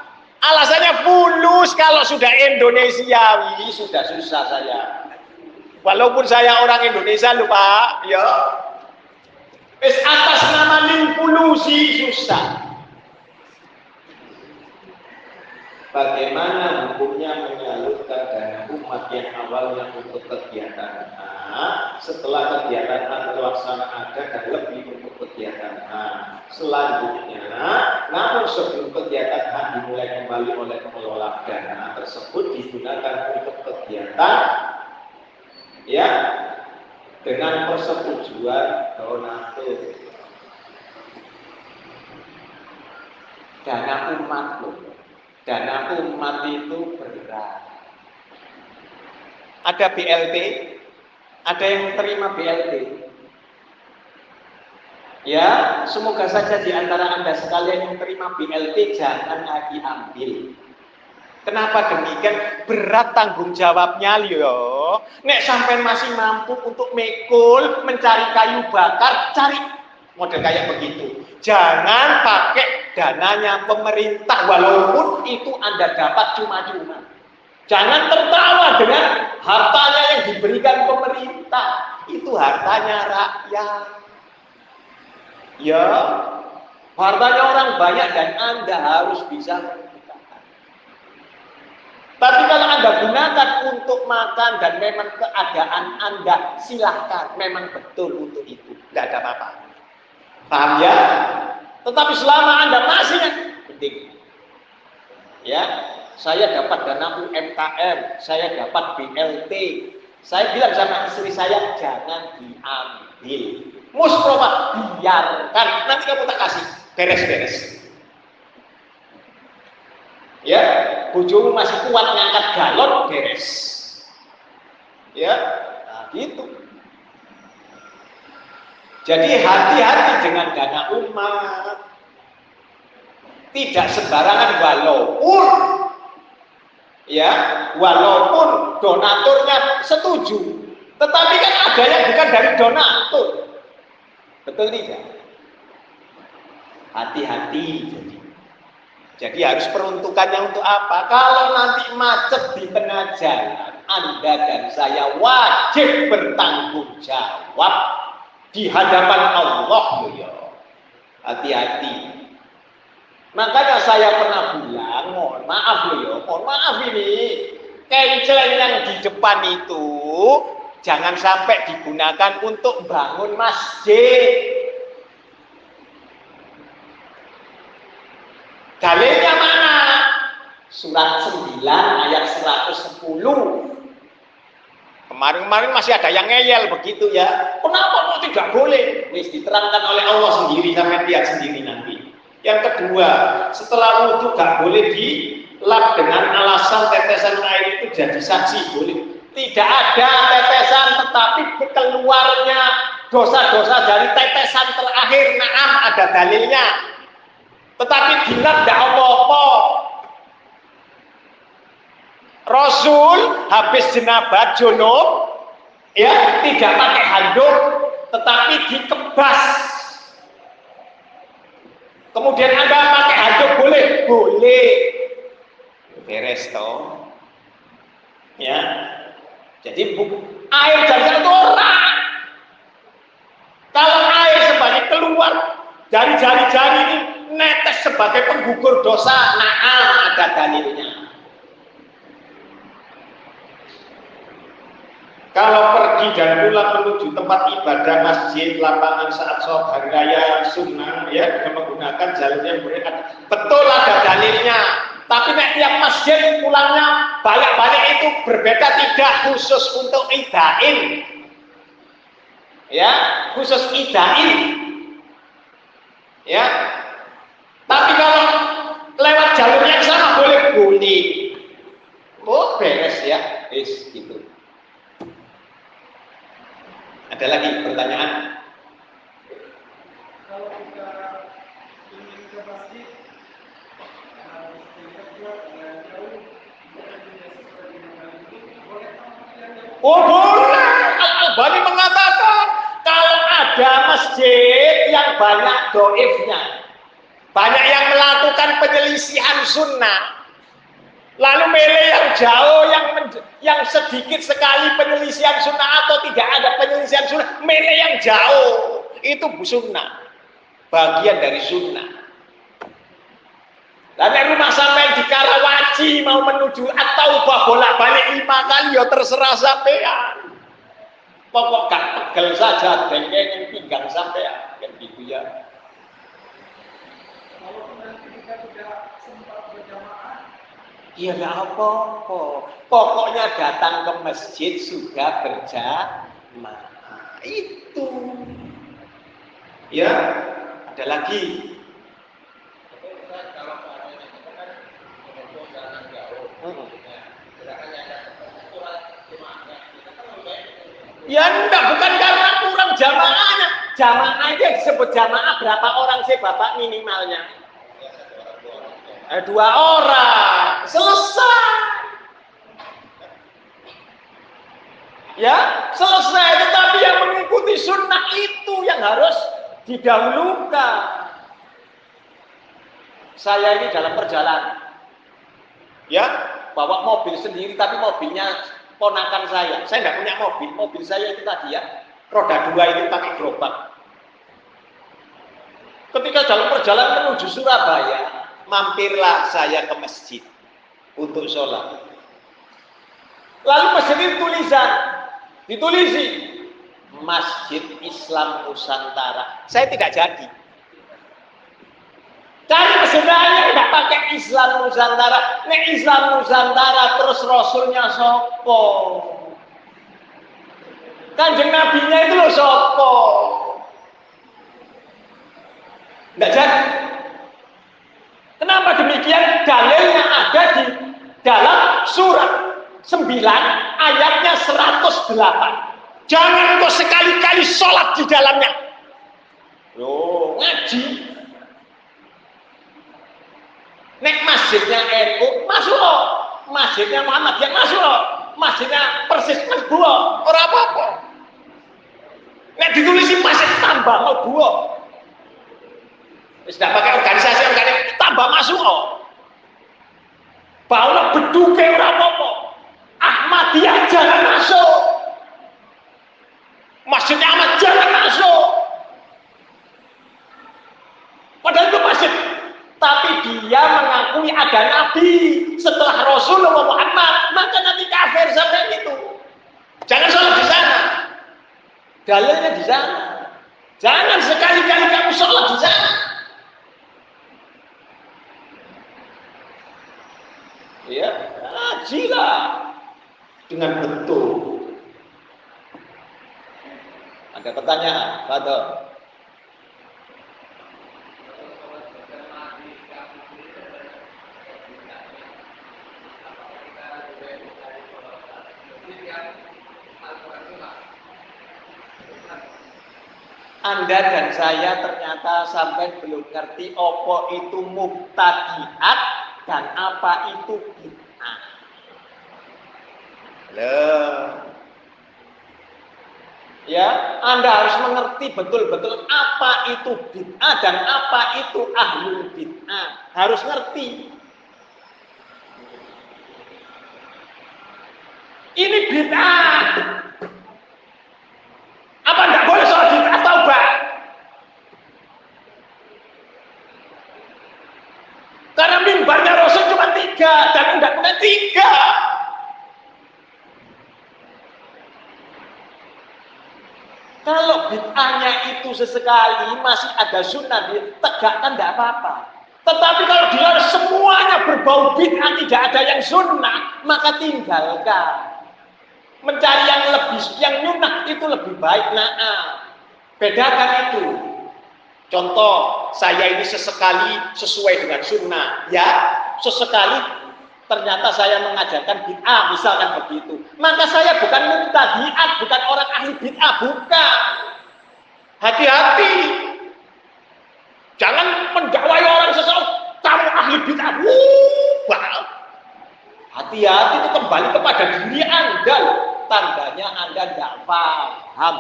Alasannya fulus, kalau sudah Indonesiawi sudah susah saya. Walaupun saya orang Indonesia lupa, ya. Wis atas nama limpulusi susah. Bagaimana hukumnya menyalurkan dana umat yang awalnya untuk kegiatan A, setelah kegiatan A terlaksana ada dan lebih untuk kegiatan A selanjutnya, namun sebelum kegiatan A dimulai kembali oleh pengelola dana tersebut digunakan untuk kegiatan ya dengan persetujuan donatur dana umat loh. Dana umat itu berat. Ada B L T, ada yang terima B L T. Ya, semoga saja di antara Anda sekalian yang terima B L T jangan lagi ambil. Kenapa demikian? Berat tanggung jawabnya, yo. Nek sampean masih mampu untuk mekul, mencari kayu bakar, cari model kayak begitu. Jangan pakai dananya pemerintah walaupun itu Anda dapat cuma-cuma. Jangan tertawa dengan hartanya yang diberikan pemerintah, itu hartanya rakyat. Ya, hartanya orang banyak dan Anda harus bisa menggunakan. Tapi kalau Anda gunakan untuk makan dan memang keadaan Anda, silahkan, memang betul untuk itu, tidak ada apa-apa. Paham ya? Tetapi selama Anda masih penting, ya, saya dapat dana U M K M, saya dapat B L T, saya bilang sama istri saya jangan diambil, musrobat, biarkan, nanti kamu tak kasih, beres-beres. Ya, bojomu masih kuat ngangkat galon, beres. Ya, nah gitu. Jadi hati-hati dengan dana umat, tidak sembarangan walaupun, ya, walaupun donaturnya setuju, tetapi kan ada yang bukan dari donatur, betul tidak? Hati-hati jadi, jadi harus peruntukannya untuk apa? Kalau nanti macet di tengah jalan, Anda dan saya wajib bertanggung jawab di hadapan Allah, ya. Hati-hati. Makanya saya pernah bilang, mohon maaf loh, mohon maaf ini, kenceleng yang di depan itu jangan sampai digunakan untuk bangun masjid. Dalilnya mana? Surat sembilan ayat seratus sepuluh. Kemarin-kemarin masih ada yang ngeyel begitu ya. Kenapa kok tidak boleh? Wis diterangkan oleh Allah sendiri, sampai lihat sendiri nanti. Yang kedua, setelah wudhu gak boleh dilap dengan alasan tetesan air itu jadi saksi, boleh. Tidak ada tetesan, tetapi keluarnya dosa-dosa dari tetesan terakhir, naam ada dalilnya. Tetapi dilap gak apa-apa. Rasul habis jenabat junub, ya tidak pakai handuk, tetapi dikebas. Kemudian Anda pakai handuk boleh, boleh. Beres toh, ya. Jadi air dari orang. Kalau air sebanyak keluar dari jari-jari ini netes sebagai penggugur dosa, naam ada dalilnya. Kalau pergi dan pulang menuju tempat ibadah, masjid, lapangan saat sholat hari raya, sunnah, ya, dengan menggunakan jalan yang benar, betul ada dalilnya. Tapi nek tiap masjid pulangnya banyak-banyak itu berbeda, tidak khusus untuk idain, ya, khusus idain, ya. Tapi kalau lewat jalur yang sama boleh bunyi, oh beres ya, is gitu. Ada lagi pertanyaan? Kalau kita ingin ke masjid, harus tingkat dua dengan jauh, bukan tidak sesuai dengan hal itu, boleh tampilkan jauh? Oh boleh! Al-Albani mengatakan, kalau ada masjid yang banyak doifnya, banyak yang melakukan penyelisihan sunnah, lalu milih yang jauh, yang yang sedikit sekali penyelisihan sunnah atau tidak ada penyelisihan sunnah, milih yang jauh, itu sunnah, bagian dari sunnah. Lalu rumah sampai di Karawaci mau menuju At-Taubah bolak-balik lima kali, ya terserah sampean. Pokok gak pegel saja, dengkeng pinggang sampean, kan gitu ya. Kalau nanti kita tidak sempat berjamaah. Ya nggak apa-apa, pokoknya datang ke masjid sudah berjamaah itu. Ya, ada lagi. Kalau ada yang itu kan untuk jalan jauh, gerakannya ada kurang jamaahnya. Ya enggak, bukan karena kurang jamaahnya. Jamaahnya disebut jamaah berapa orang sih Bapak minimalnya? Dua orang, selesai. Ya, selesai. Tetapi yang mengikuti sunnah itu yang harus didahulukan. Saya ini dalam perjalanan, ya, bawa mobil sendiri, tapi mobilnya ponakan saya. Saya tidak punya mobil, mobil saya itu tadi ya, roda dua itu pakai gerobak. Ketika dalam perjalanan menuju Surabaya, mampirlah saya ke masjid untuk sholat. Lalu masjid itu tulisan, ditulisi Masjid Islam Nusantara. Saya tidak jadi. Cari kesudahannya tidak pakai Islam Nusantara. Nek Islam Nusantara terus Rasulnya sopo. Kanjeng Nabinya itu loh sopo. Tidak jadi. Kenapa demikian? Dalilnya ada di dalam surat sembilan ayatnya seratus delapan. Jangan kau sekali-kali sholat di dalamnya. Loh, ngaji. Nek masjidnya N U masuk loh, masjidnya Muhammad yang masuk loh, masjidnya persis mas buo, orang apa apa. Nek ditulisi masjid tambah mau buo, sudah pakai organisasi organisasi tambah masuk loh. Baulah beduke orang apa apa. Ahmadiyah jangan masuk, masjidnya Ahmad jangan masuk. Padahal itu masjid. Tapi dia mengakui ada Nabi setelah Rasulullah Muhammad, maka nanti kafir sampai itu. Jangan sholat di sana. Dalilnya di sana. Jangan sekali-kali kamu sholat di sana. Ya, jila dengan betul. Ada pertanyaan, Father? Anda dan saya ternyata sampai belum ngerti apa itu mubtadi'at dan apa itu bid'ah. Loh. Ya, Anda harus mengerti betul-betul apa itu bid'ah dan apa itu ahlul bid'ah. Harus ngerti. Ini bid'ah. Apa enggak boleh sholat di At-Taubah? Karena mimbarnya Rasul cuma tiga dan enggak punya tiga. Kalau bid'ahnya itu sesekali masih ada sunnah ditegakkan enggak apa-apa. Tetapi kalau di luar semuanya berbau bid'ah tidak ada yang sunnah, maka tinggalkan. Mencari yang lebih, yang nyunah itu lebih baik. Nah, bedakan itu. Contoh, saya ini sesekali sesuai dengan sunnah, ya, sesekali ternyata saya mengajarkan bid'ah, misalkan begitu. Maka saya bukan mubtadi'at, bukan orang ahli bid'ah, bukan. Hati-hati, jangan mendakwai orang sesuatu kamu ahli bid'ah, wah, hati-hati itu kembali kepada diri Anda. Tandanya Anda tidak paham.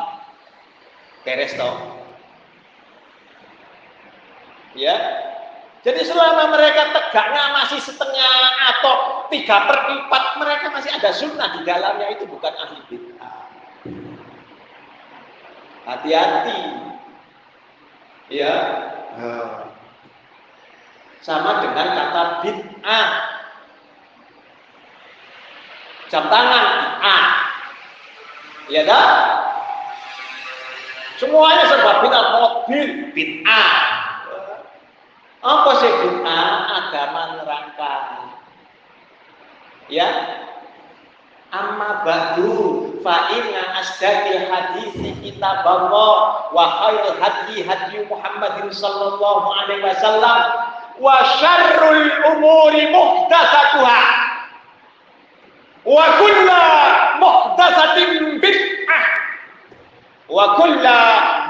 Keres toh. Ya. Jadi selama mereka tegaknya masih setengah atau tiga per empat, mereka masih ada sunnah di dalamnya, itu bukan ahli bid'ah. Hati-hati. Ya. Sama dengan kata bid'ah. Jam tangan ah. Iya dah. Semuanya serba bid'ah, mobil bid'ah. Apa sih bid'ah? Agama nerangkan. Ya. Amma ba'du fa inna asdaqil haditsi kitabullah wa khairul hadyi hadyi Muhammadin sallallahu alaihi wasallam wa syarrul umuri muhdatsatuha. Wa kulla muhdatsatin bid'ah wa kulla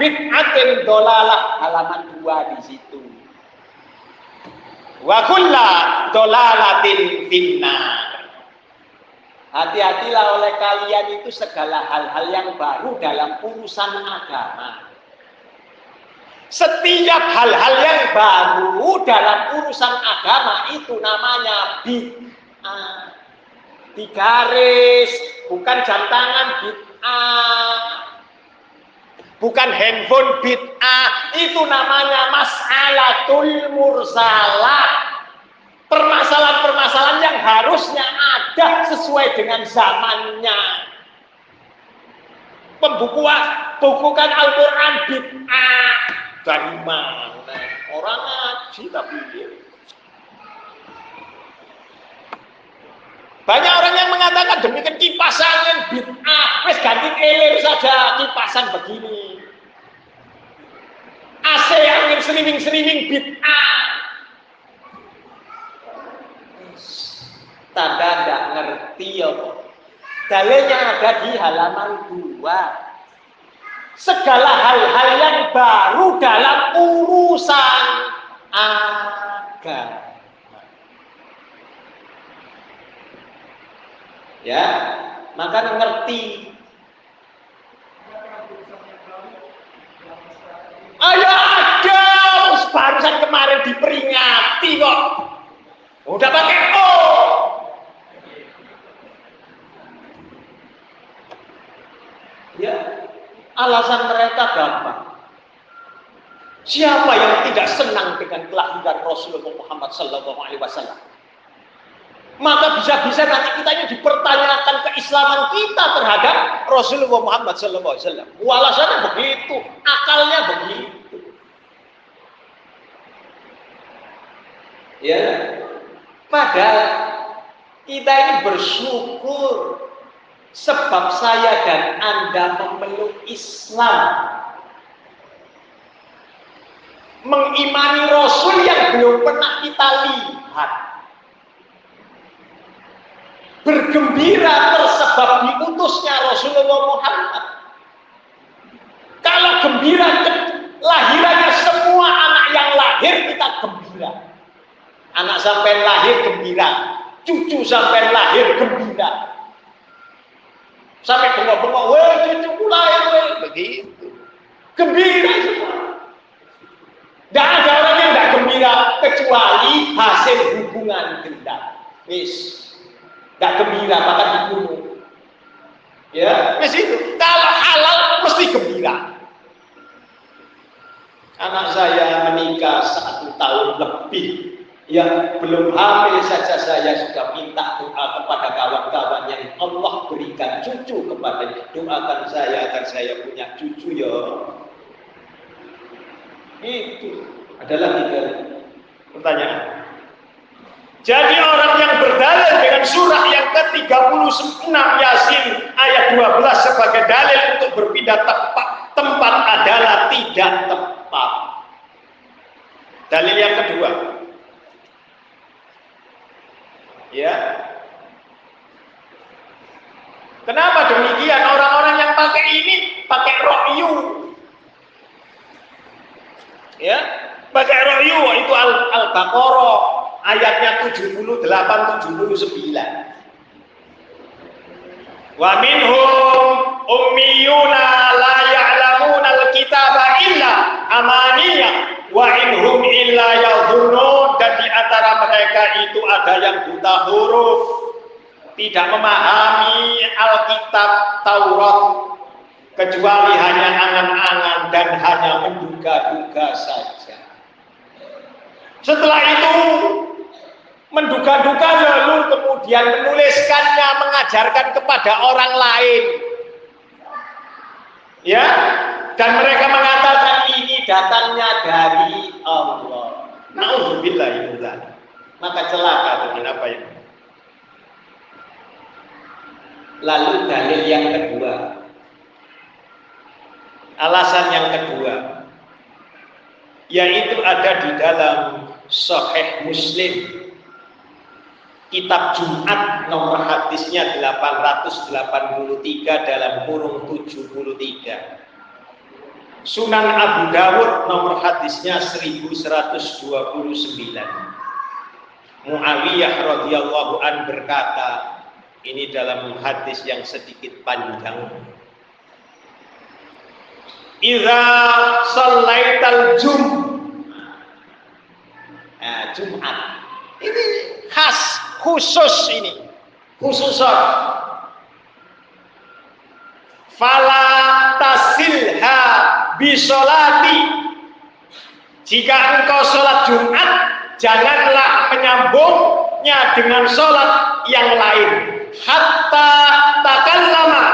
bid'atin dolalah, halaman dua di situ. Wa kulla dolalatin finnar. Hati-hatilah oleh kalian itu segala hal-hal yang baru dalam urusan agama. Setiap hal-hal yang baru dalam urusan agama itu namanya bid'ah. Tiga garis, bukan jam tangan bid'ah, bukan handphone bid'ah, itu namanya mas'alatul mursalah. Permasalahan-permasalahan yang harusnya ada sesuai dengan zamannya. Pembukuan, bukukan Al-Quran bid'ah. Dari mana? Orang ngaji tapi banyak orang yang mengatakan demikian kipas angin bid'ah. Wes ganti elir saja kipasan begini. A C angin seriming-seriming bid'ah. Tanda tidak ngerti ya kok. Dalilnya ada di halaman dua. Segala hal-hal yang baru dalam urusan agama. Ya, maka ngerti. Ayo ada, barusan kemarin diperingati kok. Udah pakai O. Ya, alasan mereka gampang. Siapa yang tidak senang dengan kelahiran Rasulullah Muhammad Sallallahu Alaihi Wasallam? Maka bisa-bisa nanti kita ini dipertanyakan keislaman kita terhadap Rasulullah Muhammad Sallallahu Alaihi Wasallam. Alasannya begitu, akalnya begitu. Ya, padahal kita ini bersyukur. Sebab saya dan Anda memeluk Islam, mengimani Rasul yang belum pernah kita lihat, bergembira tersebab diutusnya Rasulullah Muhammad. Kalau gembira lahirannya semua anak yang lahir kita gembira, anak sampai lahir gembira, cucu sampai lahir gembira. Sampai bengok-bengok, weh cucuku lahir weh, begitu. Gembira semua. Tidak ada orang yang tidak gembira kecuali hasil hubungan dendam. Wis, tidak gembira bahkan dibunuh. Ya, wis itu. Kalau halal mesti gembira. Anak saya menikah satu tahun lebih. Yang belum hamil saja saya sudah minta doa kepada kawan-kawan yang Allah berikan cucu kepada dia. Doakan saya agar saya punya cucu ya. Itu adalah tiga pertanyaan. Jadi orang yang berdalil dengan surah yang ke tiga puluh enam Yasin ayat dua belas sebagai dalil untuk berpindah tempat, tempat adalah tidak tepat. Dalil yang kedua, ya, kenapa demikian orang-orang yang pakai ini pakai ro'yu, ya, pakai ro'yu itu Al-Baqarah ayatnya tujuh puluh delapan tujuh puluh sembilan. Wa minhum ummiyuna la ya'lamuna al-kitaba illa amaniyah wa inhum illa yadhunun, dan di antara mereka itu ada yang buta huruf, tidak memahami Alkitab Taurat kecuali hanya angan-angan dan hanya menduga-duga saja. Setelah itu menduga-duga lalu kemudian menuliskannya, mengajarkan kepada orang lain. Ya, dan mereka mengatakan ini datangnya dari Allah. Nauzubillah minzalik. Maka celaka dengan apa ini. Lalu dalil yang kedua. Alasan yang kedua yaitu ada di dalam Sahih Muslim, kitab Jumat nomor hadisnya delapan ratus delapan puluh tiga dalam kurung tujuh puluh tiga. Sunan Abu Dawud nomor hadisnya seribu seratus dua puluh sembilan. Muawiyah radhiyallahu an berkata, ini dalam hadis yang sedikit panjang. Idza shallait metal jum. Nah, Jumat. Ini khas, khusus ini. Khususan. Fala tasilha bisolati. Jika engkau sholat Jumat, janganlah menyambungnya dengan sholat yang lain. Hatta takallama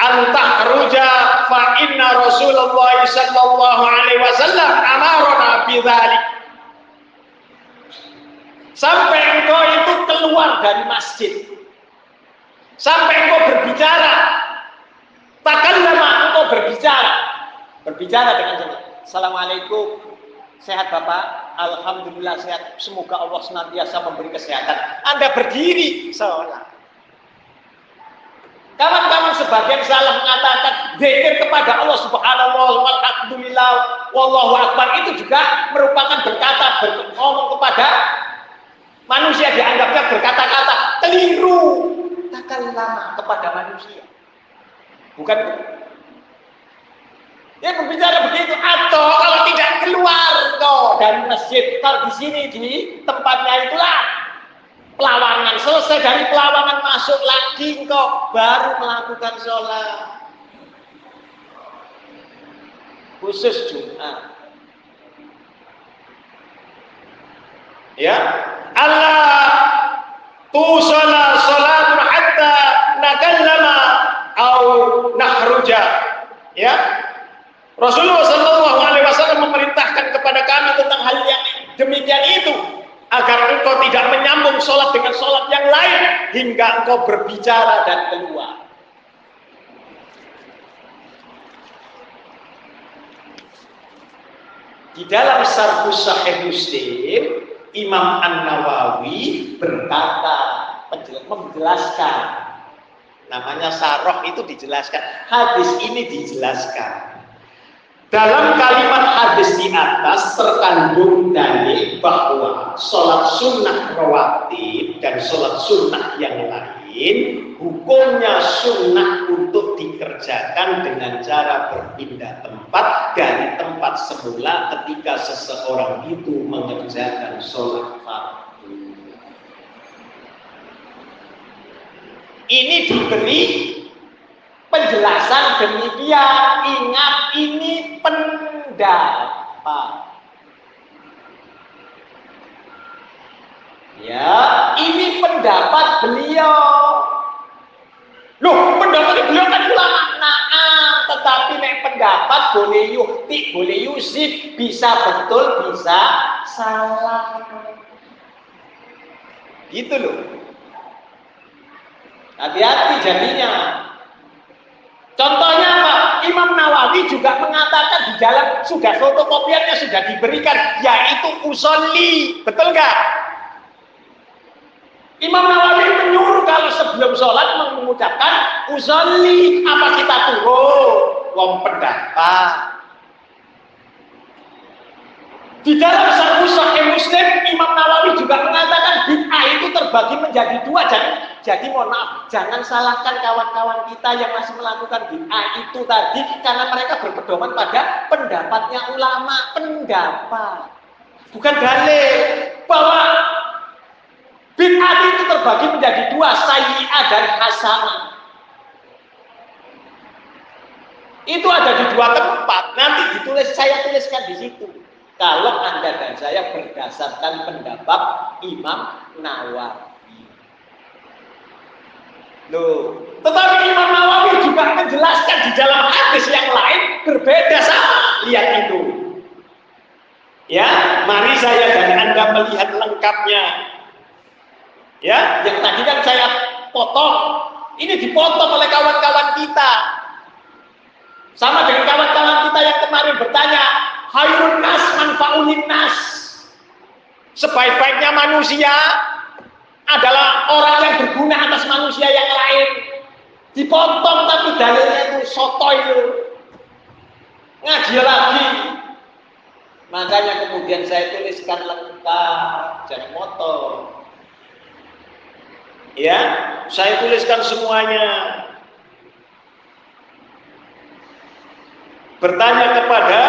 antahruja fa inna Rasulullah sallallahu alaihi wasallam amarna bidzalik. Sampai engkau itu keluar dari masjid, sampai engkau berbicara, takkan lama engkau berbicara, berbicara dengan jemaah. Assalamualaikum, sehat Bapak? Alhamdulillah sehat. Semoga Allah senantiasa memberi kesehatan. Anda berdiri sholat. Kawan-kawan sebagian salah mengatakan zikir kepada Allah subhanallah walhamdulillah wallahu akbar itu juga merupakan berkata berkomong kepada manusia, dianggapnya berkata-kata keliru. Takkan lama kepada manusia, bukan dia berbicara begitu. Atau kalau tidak keluar kok dari masjid, kalau di sini di tempatnya itulah pelawangan, selesai dari pelawangan masuk lagi engkau baru melakukan sholat khusus Jumat. Ya, Allah tu sholat sholatun hatta nakallama au nahruja. Ya, Rasulullah sallallahu alaihi wasallam memerintahkan kepada kami tentang hal yang demikian itu, agar engkau tidak menyambung sholat dengan sholat yang lain hingga engkau berbicara dan keluar. Di dalam Syarh Sahih Muslim, Imam An-Nawawi berkata, menjelaskan, namanya Syarh itu dijelaskan, hadis ini dijelaskan. Dalam kalimat hadis di atas terkandung dalil bahwa sholat sunnah rawatib dan sholat sunnah yang lain hukumnya sunnah untuk dikerjakan dengan cara berpindah tempat dari tempat semula ketika seseorang itu mengerjakan sholat fardu. Ini diberi penjelasan demikian. Ingat, ini pendapat. Ya, ini pendapat beliau. Loh, pendapat beliau kan ulama. Naam, tetapi nek pendapat boleh yukti, boleh yusif, bisa betul, bisa salah. Gitu loh. Hati-hati jadinya. Contohnya apa? Imam Nawawi juga mengatakan di dalam sudah fotokopiannya sudah diberikan, yaitu usolli, betul nggak? Imam Nawawi menyuruh kalau sebelum sholat mengucapkan usolli. Apa kita turun? Wong pendapat. Di dalam Syarh Sahih Muslim, Imam Nawawi juga mengatakan bid'ah itu terbagi menjadi dua. Jadi, jadi mohon maaf, jangan salahkan kawan-kawan kita yang masih melakukan bid'ah itu tadi, karena mereka berpedoman pada pendapatnya ulama, pendapat, bukan dalil. Bahwa bid'ah itu terbagi menjadi dua, sayyi'ah dan hasanah. Itu ada di dua tempat. Nanti ditulis, saya tuliskan di situ. Kalau Anda dan saya berdasarkan pendapat Imam Nawawi. Loh, tetapi Imam Nawawi juga menjelaskan di dalam hadis yang lain berbeda sama. Lihat itu. Ya, mari saya dan Anda melihat lengkapnya. Ya, yang tadi kan saya potong. Ini dipotong oleh kawan-kawan kita. Sama dengan kawan-kawan kita yang kemarin bertanya, khairun nas manfaulin nas. Sebaik-baiknya manusia adalah orang yang berguna atas manusia yang lain. Dipotong tapi dalilnya itu sotoy. Ngaji lagi. Makanya kemudian saya tuliskan lengkap, jangan motong. Ya, saya tuliskan semuanya. Bertanya kepada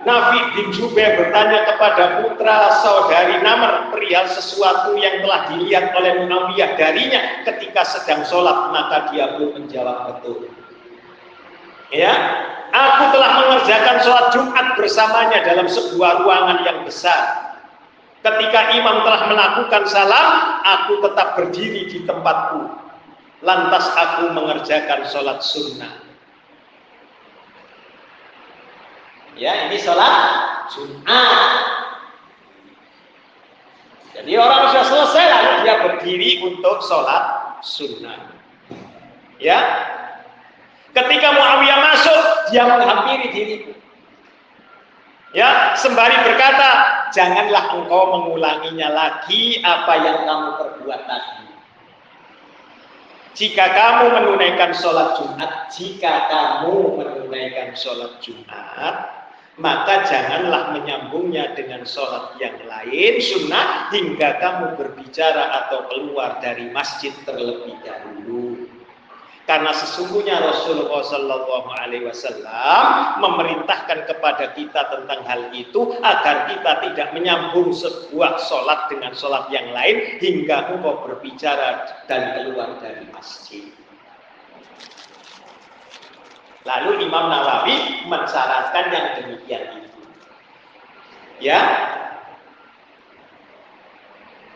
Nafi bin Jubair bertanya kepada putra saudari Namr perihal sesuatu yang telah dilihat oleh Muawiyah darinya ketika sedang sholat, maka dia pun menjawab betul. Ya, aku telah mengerjakan sholat Jumat bersamanya dalam sebuah ruangan yang besar. Ketika imam telah melakukan salam, aku tetap berdiri di tempatku. Lantas aku mengerjakan sholat sunnah. Ya, ini sholat Jumat. Jadi orang sudah selesai lalu dia berdiri untuk sholat sunnah. Ya, ketika Muawiyah masuk, dia menghampiri diriku. Ya, sembari berkata, janganlah engkau mengulanginya lagi apa yang kamu perbuat tadi. Jika kamu menunaikan sholat Jumat, jika kamu menunaikan sholat Jumat, maka janganlah menyambungnya dengan sholat yang lain sunnah hingga kamu berbicara atau keluar dari masjid terlebih dahulu. Karena sesungguhnya Rasulullah shallallahu alaihi wasallam memerintahkan kepada kita tentang hal itu agar kita tidak menyambung sebuah sholat dengan sholat yang lain hingga engkau berbicara dan keluar dari masjid. Lalu Imam Nawawi mensyaratkan yang demikian itu. Ya.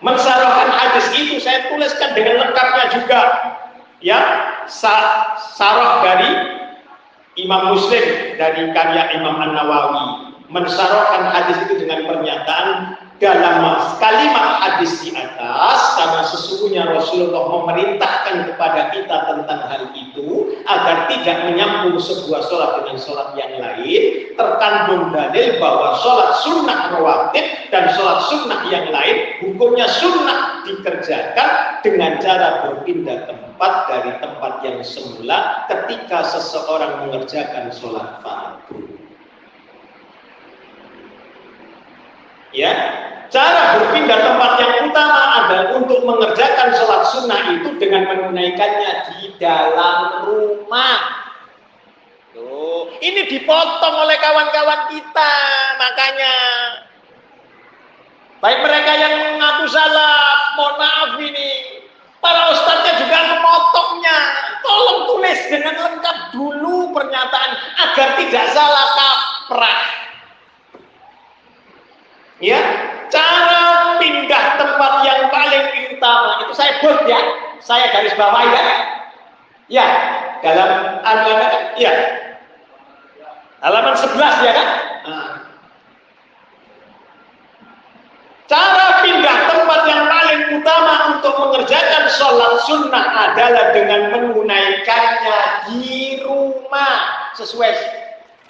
Mensyaratkan hadis itu saya tuliskan dengan lengkapnya juga. Ya, syarah dari Imam Muslim dari karya Imam An-Nawawi mensyaratkan hadis itu dengan pernyataan dalam kalimat hadis di atas, karena sesungguhnya Rasulullah memerintahkan kepada kita tentang hal itu agar tidak menyambung sebuah sholat dengan sholat yang lain, terkandung dalil bahwa sholat sunnah rawatib dan sholat sunnah yang lain hukumnya sunnah dikerjakan dengan cara berpindah tempat dari tempat yang semula ketika seseorang mengerjakan sholat fardu. Ya, cara berpindah tempat yang utama adalah untuk mengerjakan sholat sunnah itu dengan menunaikannya di dalam rumah. Tuh, ini dipotong oleh kawan-kawan kita, makanya. Baik mereka yang mengaku salah, mohon maaf ini. Para ustadznya juga memotongnya. Tolong tulis dengan lengkap dulu pernyataan agar tidak salah kaprah. Ya, cara pindah tempat yang paling utama itu saya buat ya, saya garis bawah ya, ya dalam halaman ya halaman sebelas ya kan. Nah, cara pindah tempat yang paling utama untuk mengerjakan sholat sunnah adalah dengan menunaikannya di rumah sesuai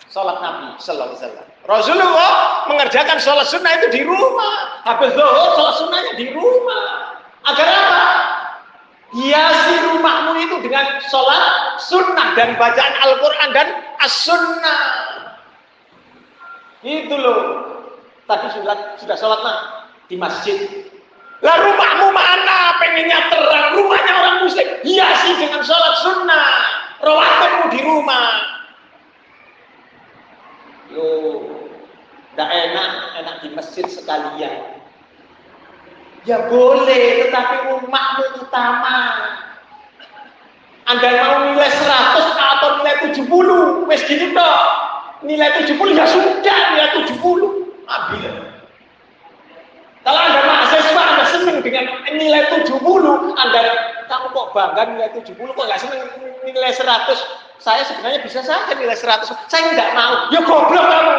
sholat Nabi sallallahu alaihi wasallam. Rasulullah mengerjakan sholat sunnah itu di rumah. Habis zuhur sholat sunnahnya di rumah. Agar apa? Hiasi rumahmu itu dengan sholat sunnah dan bacaan Al-Quran dan as-sunnah. Itu loh. Tadi sudah sudah sholat nah, di masjid. Lah rumahmu mana? Pengennya terang. Rumahnya orang muslim. Hiasi dengan sholat sunnah. Rawatibmu di rumah. Loh, tidak enak, enak di masjid sekalian. Ya boleh, tetapi rumahmu utama. Anda mau nilai seratus atau nilai tujuh puluh, wes gini toh. Nilai tujuh puluh ya sudah, nilai tujuh puluh. Ambil. Kalau Anda mahasiswa, Anda senang dengan nilai tujuh puluh, Anda kamu kok bangga nilai tujuh puluh, kok nggak senang nilai seratus? Saya sebenarnya bisa saja nilai seratus. Saya tidak mau. Ya goblok kamu.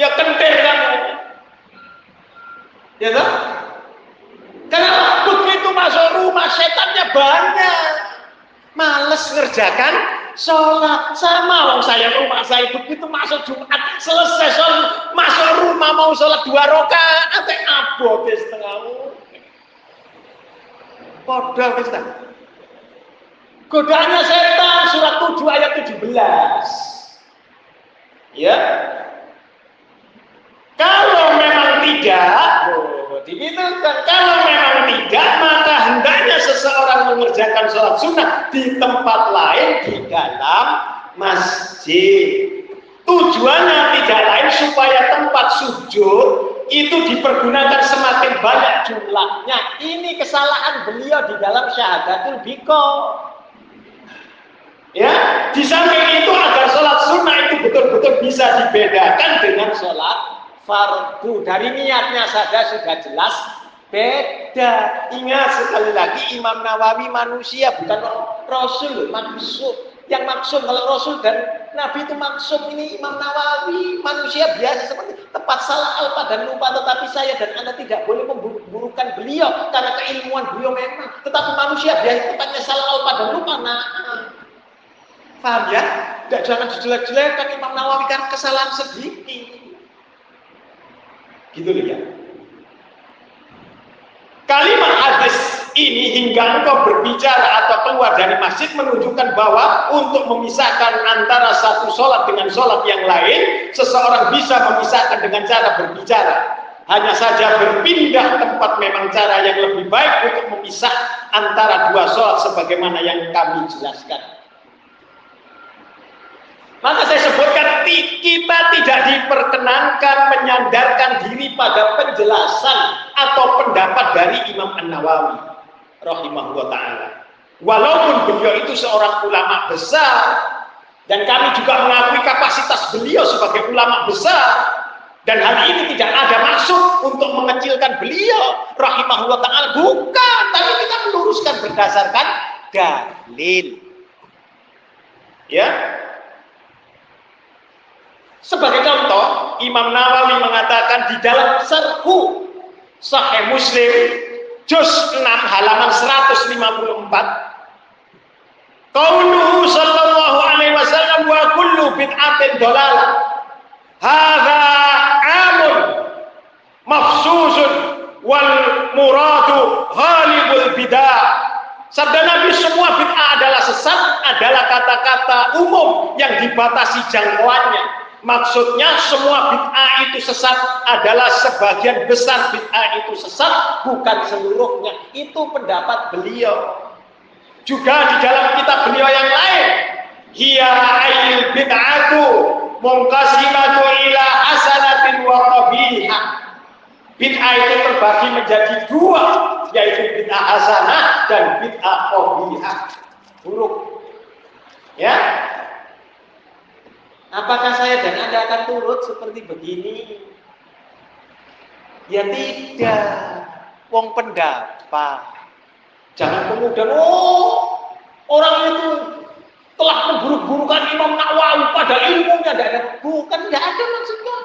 Ya kentir kamu. Ya toh? Karena begitu masuk rumah setannya banyak. Males ngerjakan sholat. Sama wong saya rumah saya begitu masuk Jumat selesai sholat masuk rumah mau sholat dua rakaat teh abot wis tengahmu. Padha wis ta. Godaannya setan surat tujuh ayat tujuh belas. Ya. Kalau memang tidak, oh, kalau memang tidak, maka hendaknya seseorang mengerjakan sholat sunnah di tempat lain di dalam masjid. Tujuannya tidak lain supaya tempat sujud itu dipergunakan semakin banyak jumlahnya. Ini kesalahan beliau di dalam syahadatul biqo. Ya, di samping itu agar sholat sunnah itu betul-betul bisa dibedakan dengan sholat fardu. Dari niatnya saja sudah jelas beda. Ingat sekali lagi, Imam Nawawi manusia bukan Rasul, maksud. Yang maksum, kalau Rasul dan Nabi itu maksum, ini Imam Nawawi manusia biasa seperti tepat salah alpa dan lupa, tetapi saya dan Anda tidak boleh memburukan beliau karena keilmuan beliau memang, tetapi manusia biasa tepatnya salah alpa dan lupa. Nah, paham ya? Tidak, jangan dijelek-jelekkan Imam Nawawi karena kesalahan sedikit gitu loh ya. Kalimat hadis ini hingga engkau berbicara atau keluar dari masjid menunjukkan bahwa untuk memisahkan antara satu sholat dengan sholat yang lain, seseorang bisa memisahkan dengan cara berbicara. Hanya saja berpindah tempat memang cara yang lebih baik untuk memisah antara dua sholat sebagaimana yang kami jelaskan. Maka saya sebutkan kita tidak diperkenankan menyandarkan diri pada penjelasan atau pendapat dari Imam An-Nawawawi rahimahullah ta'ala. Walaupun beliau itu seorang ulama besar dan kami juga mengakui kapasitas beliau sebagai ulama besar, dan hal ini tidak ada maksud untuk mengecilkan beliau rahimahullah ta'ala, bukan, tapi kita meluruskan berdasarkan dalil. Ya, sebagai contoh, Imam Nawawi mengatakan di dalam Syarhu Sahih Muslim juz enam halaman seratus lima puluh empat, qauluhu sallallahu alaihi wasallam wa kullu bid'atin dhalalah hadza amun mafsuzun wal muradu ghalibul bid'ah. Sabda Nabi, semua bid'ah adalah sesat adalah kata-kata umum yang dibatasi jangkauannya. Maksudnya semua bid'ah itu sesat adalah sebagian besar bid'ah itu sesat, bukan seluruhnya. Itu pendapat beliau. Juga di dalam kitab beliau yang lain, hiya ail bid'atu munqasimatu ila hasanatin wa qabiha. Bid'ah itu terbagi menjadi dua, yaitu bid'ah hasanah dan bid'ah qabiha, buruk. Ya. Apakah saya dan Anda akan turut seperti begini? Ya tidak. Wong pendapat. Jangan kemudian, oh, orang itu telah memburuk-burukan Imam Nawawi pada ilmunya. Tidak ada. Bukan, tidak ada maksudnya.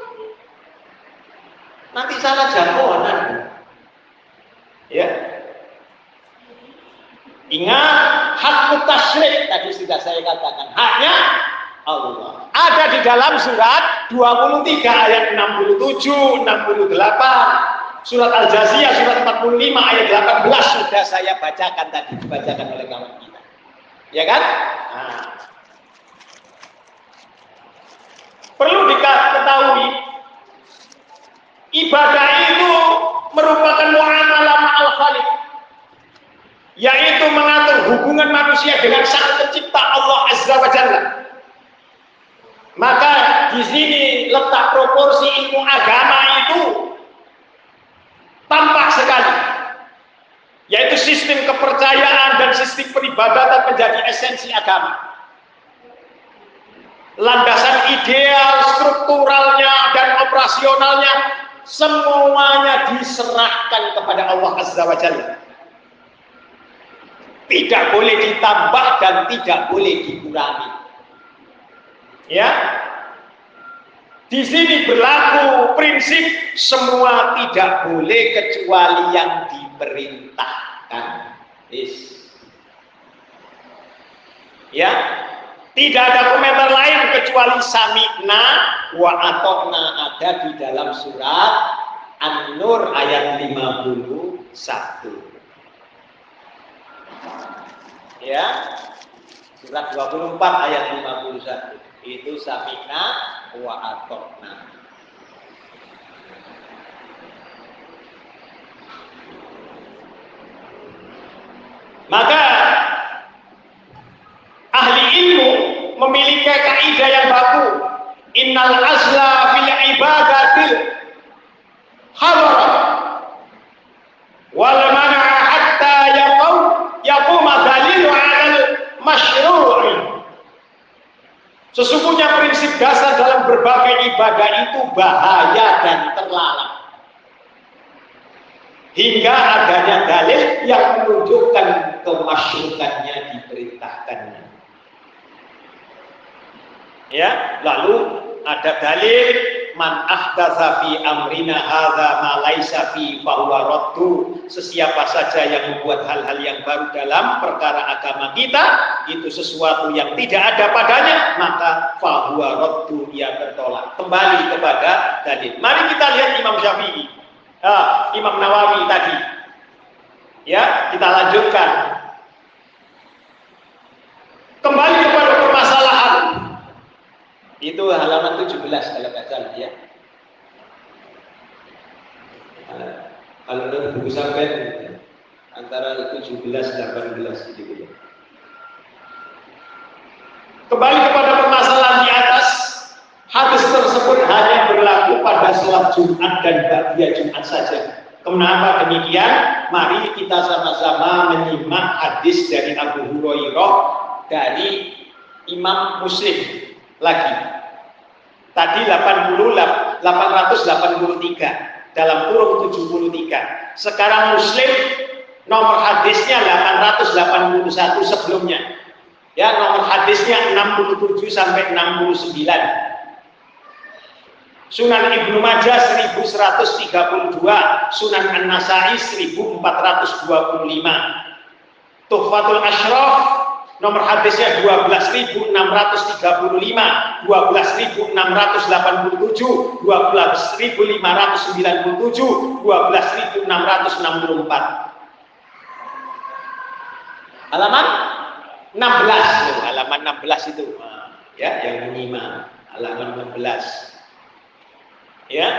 Nanti salah jangkauan. Ya. Ingat, hak tasyrih tadi sudah saya katakan. Haknya Allah. Ada di dalam surat dua puluh tiga ayat enam puluh tujuh, enam puluh delapan, surat Al-Jaziyah surat empat puluh lima ayat delapan belas sudah saya bacakan tadi, dibacakan oleh kawan kita. Ya kan? Nah. Perlu diketahui ibadah itu merupakan muamalah ma'al khaliq, yaitu mengatur hubungan manusia dengan sang pencipta Allah Azza wa Jalla. Maka di sini letak proporsi ilmu agama itu tampak sekali, yaitu sistem kepercayaan dan sistem peribadatan menjadi esensi agama. Landasan ideal, strukturalnya dan operasionalnya semuanya diserahkan kepada Allah Azza wa Jalla. Tidak boleh ditambah dan tidak boleh dikurangi. Ya, di sini berlaku prinsip semua tidak boleh kecuali yang diperintahkan. Is. Ya, tidak ada komentar lain kecuali sami'na wa ata'na ada di dalam surat An-Nur ayat lima puluh satu. Ya, surat dua puluh empat ayat lima puluh satu. Itu sami'na wa ata'na. Maka ahli ilmu memiliki kaidah yang baku, in Innal asla fil ibadatil hadarah wal mana'a hatta yaqum yaquma dalilu 'alal masyru'i. Sesungguhnya prinsip dasar dalam berbagai ibadah itu bahaya dan terlarang hingga adanya dalil yang menunjukkan kemasyru'annya, diperintahkannya. Ya, lalu ada dalil man ahdatsa fi amrina hadza ma laisa fi fahuwa raddu. Sesiapa saja yang membuat hal-hal yang baru dalam perkara agama kita, itu sesuatu yang tidak ada padanya, maka fahuwa raddu, ia tertolak. Kembali kepada dalil. Mari kita lihat Imam Syafi'i, ah, Imam Nawawi tadi. Ya, kita lanjutkan. Kembali kepada permasalahan. Itu halaman tujuh belas kalau baca ya. Kalau dari buku sampai antara tujuh belas delapan belas gitu ya. Kembali kepada permasalahan di atas, hadis tersebut hanya berlaku pada salat Jumat dan ba'diyah Jumat saja. Kenapa demikian? Mari kita sama-sama menyimak hadis dari Abu Hurairah dari Imam Muslim. Lagi tadi delapan puluh delapan ratus delapan puluh tiga dalam kurung tujuh puluh tiga. Sekarang Muslim nomor hadisnya delapan ratus delapan puluh satu sebelumnya. Ya, nomor hadisnya enam puluh tujuh sampai enam puluh sembilan. Sunan Ibnu Majah seribu seratus tiga puluh dua, Sunan An-Nasa'i seribu empat ratus dua puluh lima. Tuhfatul Ashraf nomor hadisnya dua belas ribu enam ratus tiga puluh lima, dua belas ribu enam ratus delapan puluh tujuh, dua belas ribu lima ratus sembilan puluh tujuh, dua belas ribu enam ratus enam puluh empat. Halaman enam belas, loh, halaman enam belas itu. Ya, yang menyimak halaman enam belas. Ya.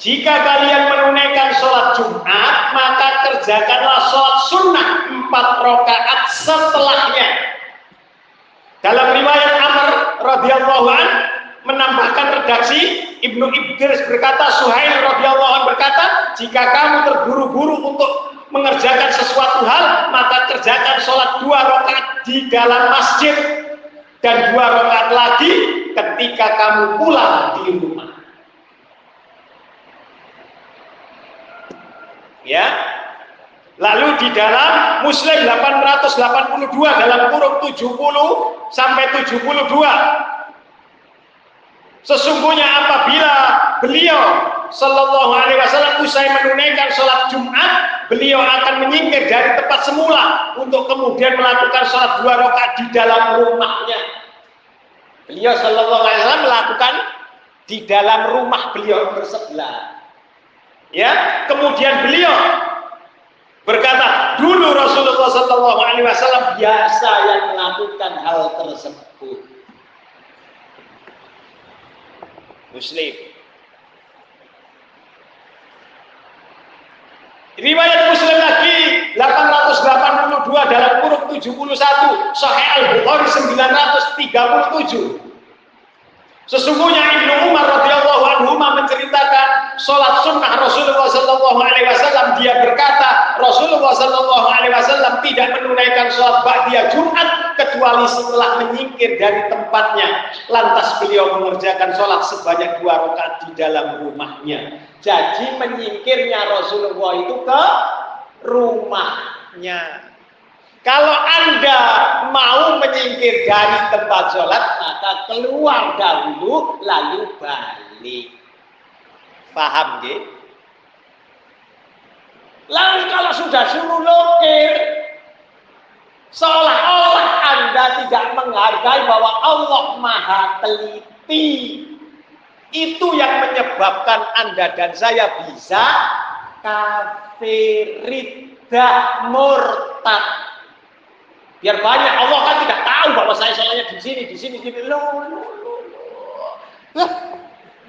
Jika kalian menunaikan sholat Jumat, maka kerjakanlah sholat sunnah empat rakaat setelahnya. Dalam riwayat Amr radhiyallahu an menambahkan redaksi, Ibnu Idris berkata, Suhail radhiyallahu an berkata, jika kamu terburu-buru untuk mengerjakan sesuatu hal, maka kerjakan sholat dua rakaat di dalam masjid dan dua rakaat lagi ketika kamu pulang di rumah. Ya, lalu di dalam Muslim delapan ratus delapan puluh dua dalam kurung tujuh puluh sampai tujuh puluh dua, sesungguhnya apabila beliau Shallallahu Alaihi Wasallam usai menunaikan sholat Jumat, beliau akan menyingkir dari tempat semula untuk kemudian melakukan sholat dua rakaat di dalam rumahnya. Beliau Shallallahu Alaihi Wasallam melakukan di dalam rumah beliau bersebelah. Ya, kemudian beliau berkata, dulu Rasulullah Shallallahu Alaihi Wasallam biasa yang melakukan hal tersebut. Muslim. Riwayat Muslim lagi delapan ratus delapan puluh dua dalam kurung tujuh puluh satu, Sahih Al-Bukhari sembilan ratus tiga puluh tujuh. Sesungguhnya Ibnu Umar radhiyallahu anhu menceritakan sholat sunnah Rasulullah Shallallahu Alaihi Wasallam. Dia berkata, Rasulullah Shallallahu Alaihi Wasallam tidak menunaikan sholat ba'diyah Jumat kecuali setelah menyingkir dari tempatnya. Lantas beliau mengerjakan sholat sebanyak dua rakaat di dalam rumahnya. Jadi menyingkirnya Rasulullah itu ke rumahnya. Kalau Anda mau menyingkir dari tempat sholat, maka keluar dahulu, lalu balik. Paham, nggih? Lalu kalau sudah suruh lokir, seolah-olah Anda tidak menghargai bahwa Allah Maha Teliti. Itu yang menyebabkan Anda dan saya bisa kafir, ridha, murtad. Biar banyak, Allah kan tidak tahu bahwa saya salahnya di sini, di sini, di sini. Loh, loh, loh, loh.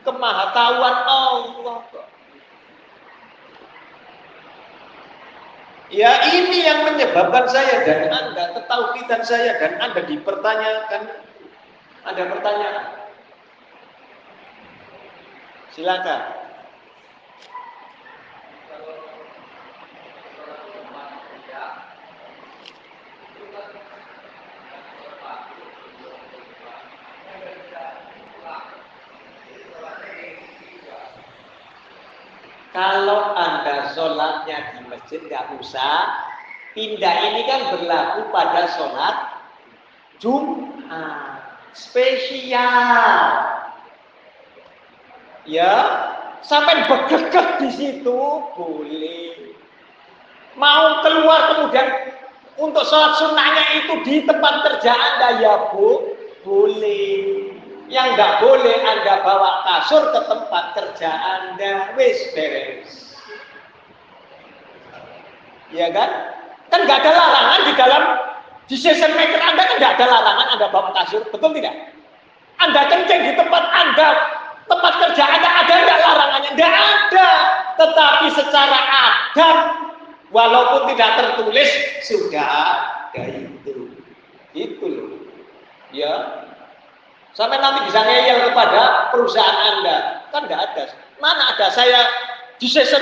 Kemahatauan Allah. Ya ini yang menyebabkan saya dan Anda, ketauhidan saya dan Anda dipertanyakan. Ada pertanyaan? Silakan. Kalau Anda sholatnya di masjid nggak usah pindah, ini kan berlaku pada sholat Jumat spesial. Ya, sampai bergegek di situ boleh. Mau keluar kemudian untuk sholat sunnahnya itu di tempat kerja Anda ya bu, boleh. Yang nggak boleh Anda bawa kasur ke tempat kerja Anda, wis beres. Ya kan? Kan nggak ada larangan di dalam decision maker Anda, kan nggak ada larangan Anda bawa kasur, betul tidak? Anda kencing di tempat Anda, tempat kerja Anda, ada nggak larangannya? Nggak ada. Tetapi secara adab, walaupun tidak tertulis, sudah ada itu. Itu loh. Ya. Sampai nanti bisa ngeyel kepada perusahaan Anda. Kan nggak ada. Mana ada saya decision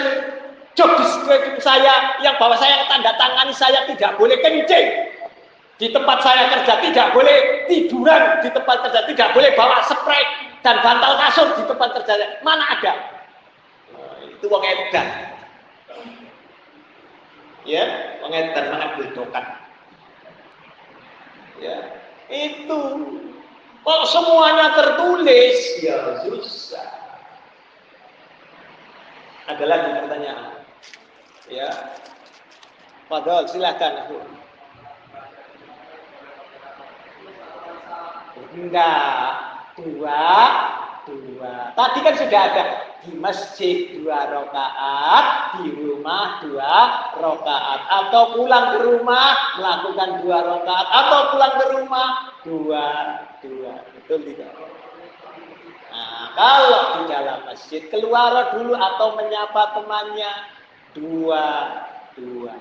job description saya yang bahwa saya tanda tangani saya tidak boleh kencing di tempat saya kerja, tidak boleh tiduran di tempat kerja, tidak boleh bawa spray dan bantal kasur di tempat kerja. Mana ada? Nah, itu wong edan. Ya, wong edan mengambil dokan. Ya, itu kalau semuanya tertulis, ya susah. Ada lagi pertanyaan? Ya, Fadhil, silakan aku. Enggak, dua, dua. Tadi kan sudah ada di masjid dua rakaat, di rumah dua rakaat, atau pulang ke rumah melakukan dua rakaat, atau pulang ke rumah dua. Dua, betul tidak? Nah, kalau di dalam masjid keluar dulu atau menyapa temannya dua, dua.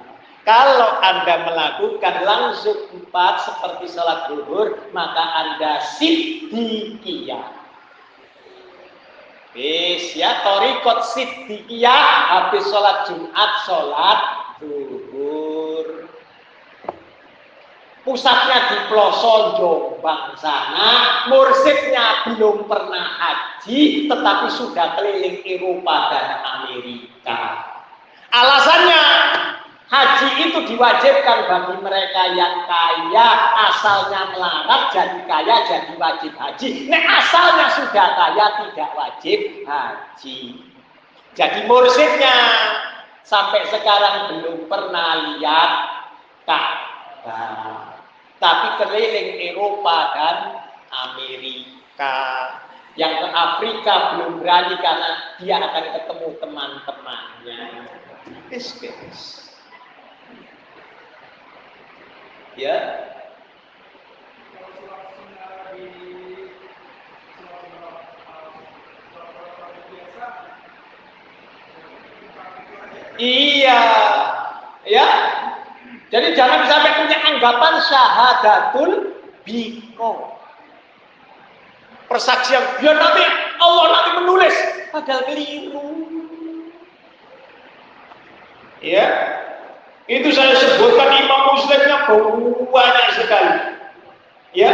Kalau Anda melakukan langsung empat seperti sholat zuhur, maka Anda siddiqiyah. Bis ya, torikot siddiqiyah habis sholat Jumat sholat zuhur. Pusatnya di pelosok Jombang sana, mursidnya belum pernah haji, tetapi sudah keliling Eropa dan Amerika. Alasannya, haji itu diwajibkan bagi mereka yang kaya, asalnya melarat jadi kaya jadi wajib haji. Nah asalnya sudah kaya tidak wajib haji. Jadi mursidnya sampai sekarang belum pernah lihat Ka'bah. Tapi keliling Eropa dan Amerika. Yang ke Afrika belum berani karena dia akan ketemu teman-temannya. Bismillah. Ya. Iya. Ya. Jadi jangan sampai punya anggapan syahadatul biko. Persaksian biar nanti Allah nanti menulis, padahal keliru. Ya. Itu saya sebutkan Imam Muslimnya banyak sekali. Ya.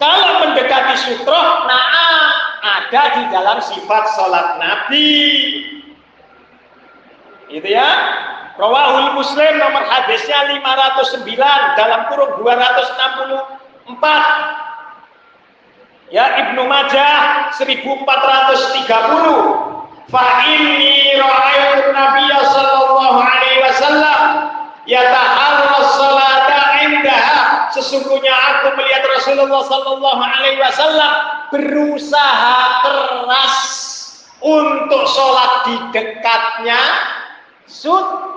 Kalau mendekati sutroh, nah ada di dalam sifat salat Nabi. Gitu ya. Rawahul Muslim nomor hadisnya lima ratus sembilan dalam kurung dua ratus enam puluh empat. Ya, Ibnu Majah seribu empat ratus tiga puluh. Fa inni ra'aytu Nabiyya sallallahu alaihi wasallam yataharras salata indaha. Sesungguhnya aku melihat Rasulullah sallallahu alaihi wasallam berusaha keras untuk sholat di dekatnya sud.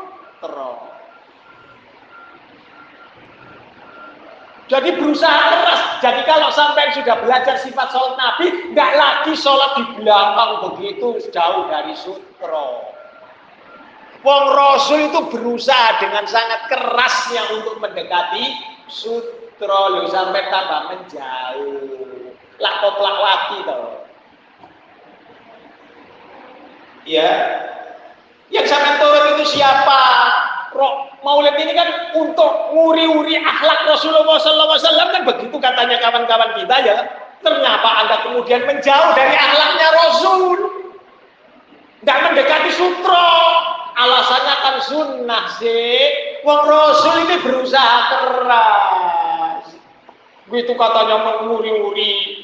Jadi berusaha keras. Jadi kalau sampai sudah belajar sifat sholat Nabi, nggak lagi sholat di belakang begitu jauh dari sutro. Wong Rasul itu berusaha dengan sangat kerasnya untuk mendekati sutra, lu sampai tambah menjauh. Lah kok laki toh. Ya. Yang sampean turut itu siapa? Maulid ini kan untuk nguri-nguri akhlak Rasulullah sallallahu alaihi wasallam kan begitu katanya kawan-kawan kita ya. Ternyata Anda kemudian menjauh dari akhlaknya Rasul. Tidak mendekati sutra. Alasannya kan sunnah sih. Wong Rasul ini berusaha keras. Begitu katanya menguri-nguri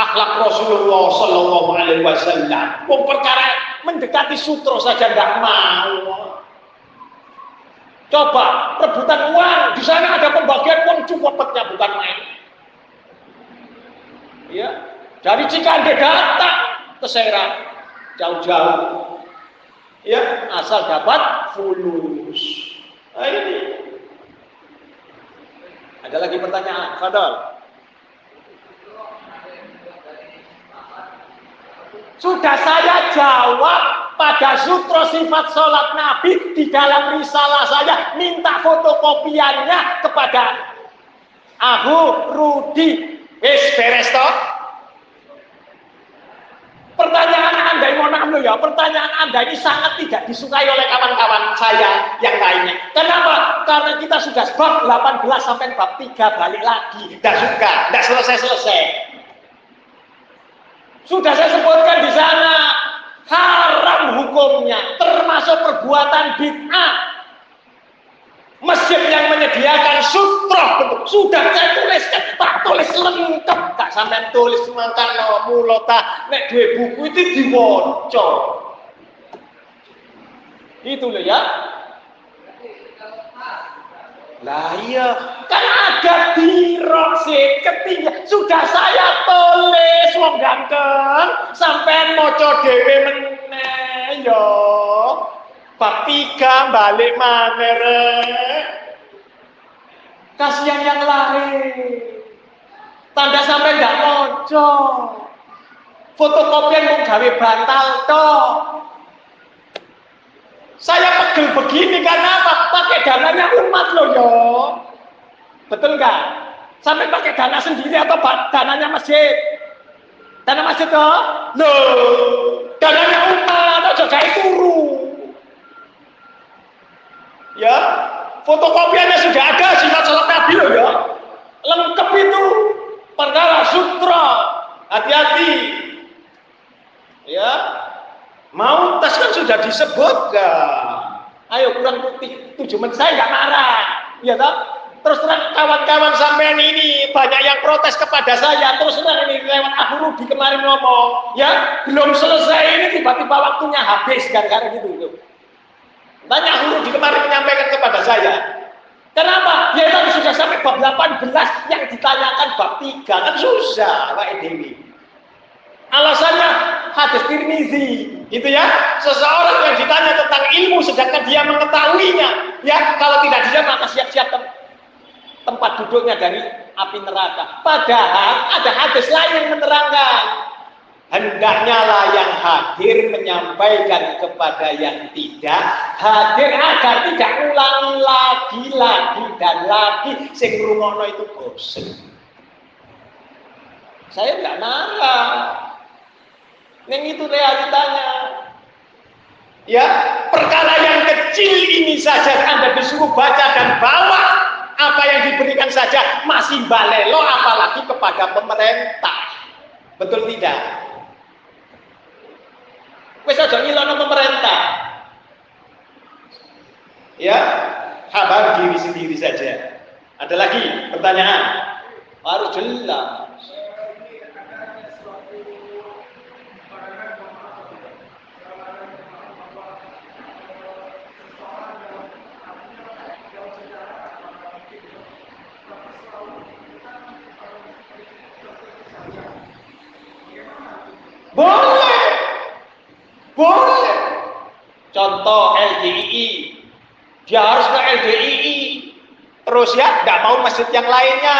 akhlak Rasulullah sallallahu alaihi wasallam. Wong perkara mendekati sutra saja tidak mau. Coba rebutan uang, di sana ada pembagian uang cukupnya bukan main. Ya, dari Cikande datang ke Serang jauh-jauh. Ya, asal dapat fulus. Nah, ini. Ada lagi pertanyaan, Fadol? Sudah saya jawab. Pada sutra sifat sholat Nabi di dalam risalah saya minta fotokopiannya kepada Abu Rudi. Wis beres toh? Pertanyaan Anda mohon maaf ya, pertanyaan Anda ini sangat tidak disukai oleh kawan-kawan saya yang lainnya. Kenapa? Karena kita sudah bab delapan belas sampai bab tiga balik lagi. Tidak suka, tidak selesai-selesai. Sudah saya sebutkan di sana. Haram hukumnya, termasuk perbuatan bid'ah. Masjid yang menyediakan sutra bentuk sudah saya tuliskan, tak tulis lengkap, tak sampai tulis mangkal mulota, nek dua buku itu diwoco. Itu loh ya. Lah iya, kan ada dirokset ketiga sudah saya tulis wong ganteng sampean maca dhewe meneh yo. Bab tiga balik maneh rek. Kasihan yang lari. Tanda sampean ndak maca. Fotokopian mung gawe bantal tok. Saya pegel begini karena apa? Pakai dananya umat loh yo. Betul nggak? Sampai pakai dana sendiri atau dananya masjid? Dana masjid toh? Loh, dananya umat aja kayak turu. Ya, fotokopiannya sudah ada sifat sholat Nabi loh ya. Lengkap itu perkara sutra. Hati-hati. Ya. Mau tas kan sudah disebutkan. Ayo kurang putih tujuh menit saya nggak marah, ya toh? Terus terang kawan-kawan sampean ini banyak yang protes kepada saya. Terus terang ini lewat Abu Rudi kemarin ngomong, ya belum selesai ini tiba-tiba waktunya habis gara-gara gitu gitu. Banyak Abu Rudi kemarin menyampaikan kepada saya. Kenapa? Ya tadi sudah sampai bab delapan belas yang ditanyakan bab tiga kan susah, Pak Dewi. Alasannya hadis Tirmizi, gitu ya. Seseorang yang ditanya tentang ilmu sedangkan dia mengetahuinya, ya kalau tidak dia maka siap-siap tem tempat duduknya dari api neraka. Padahal ada hadis lain yang menerangkan hendaknya lah yang hadir menyampaikan kepada yang tidak hadir agar tidak ulangi lagi, lagi dan lagi. Sing ngrungokno itu bosen. Saya nggak marah. Yang itu realitanya. Ya, perkara yang kecil ini saja Anda disuruh baca dan bawa apa yang diberikan saja masih balelo apalagi kepada pemerintah. Betul tidak? Wes aja ngilono pemerintah. Ya, kabar diri sendiri saja. Ada lagi pertanyaan? Harus jelas. Boleh, boleh. Contoh L D I I, dia harus ke L D I I. Terus ya, nggak mau masjid yang lainnya.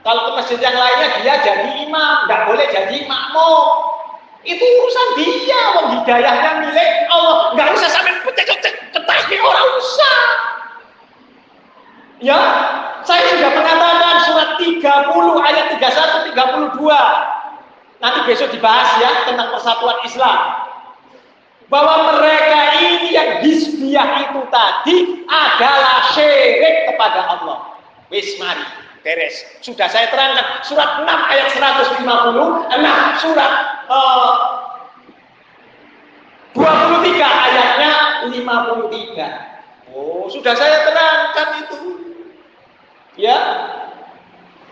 Kalau ke masjid yang lainnya dia jadi imam, nggak boleh jadi makmum. Itu urusan dia, wong hidayahnya milik Allah, nggak usah sampai pecah-pecah orang usah. Ya, saya sudah mengatakan surat tiga puluh ayat tiga puluh satu tiga puluh dua. Nanti besok dibahas ya tentang persatuan Islam. Bahwa mereka ini yang hizbiyah itu tadi adalah syirik kepada Allah. Wis mari beres. Sudah saya terangkan surat enam ayat seratus lima puluh, nah surat uh, dua puluh tiga ayatnya lima puluh tiga. Oh, sudah saya terangkan itu. Ya.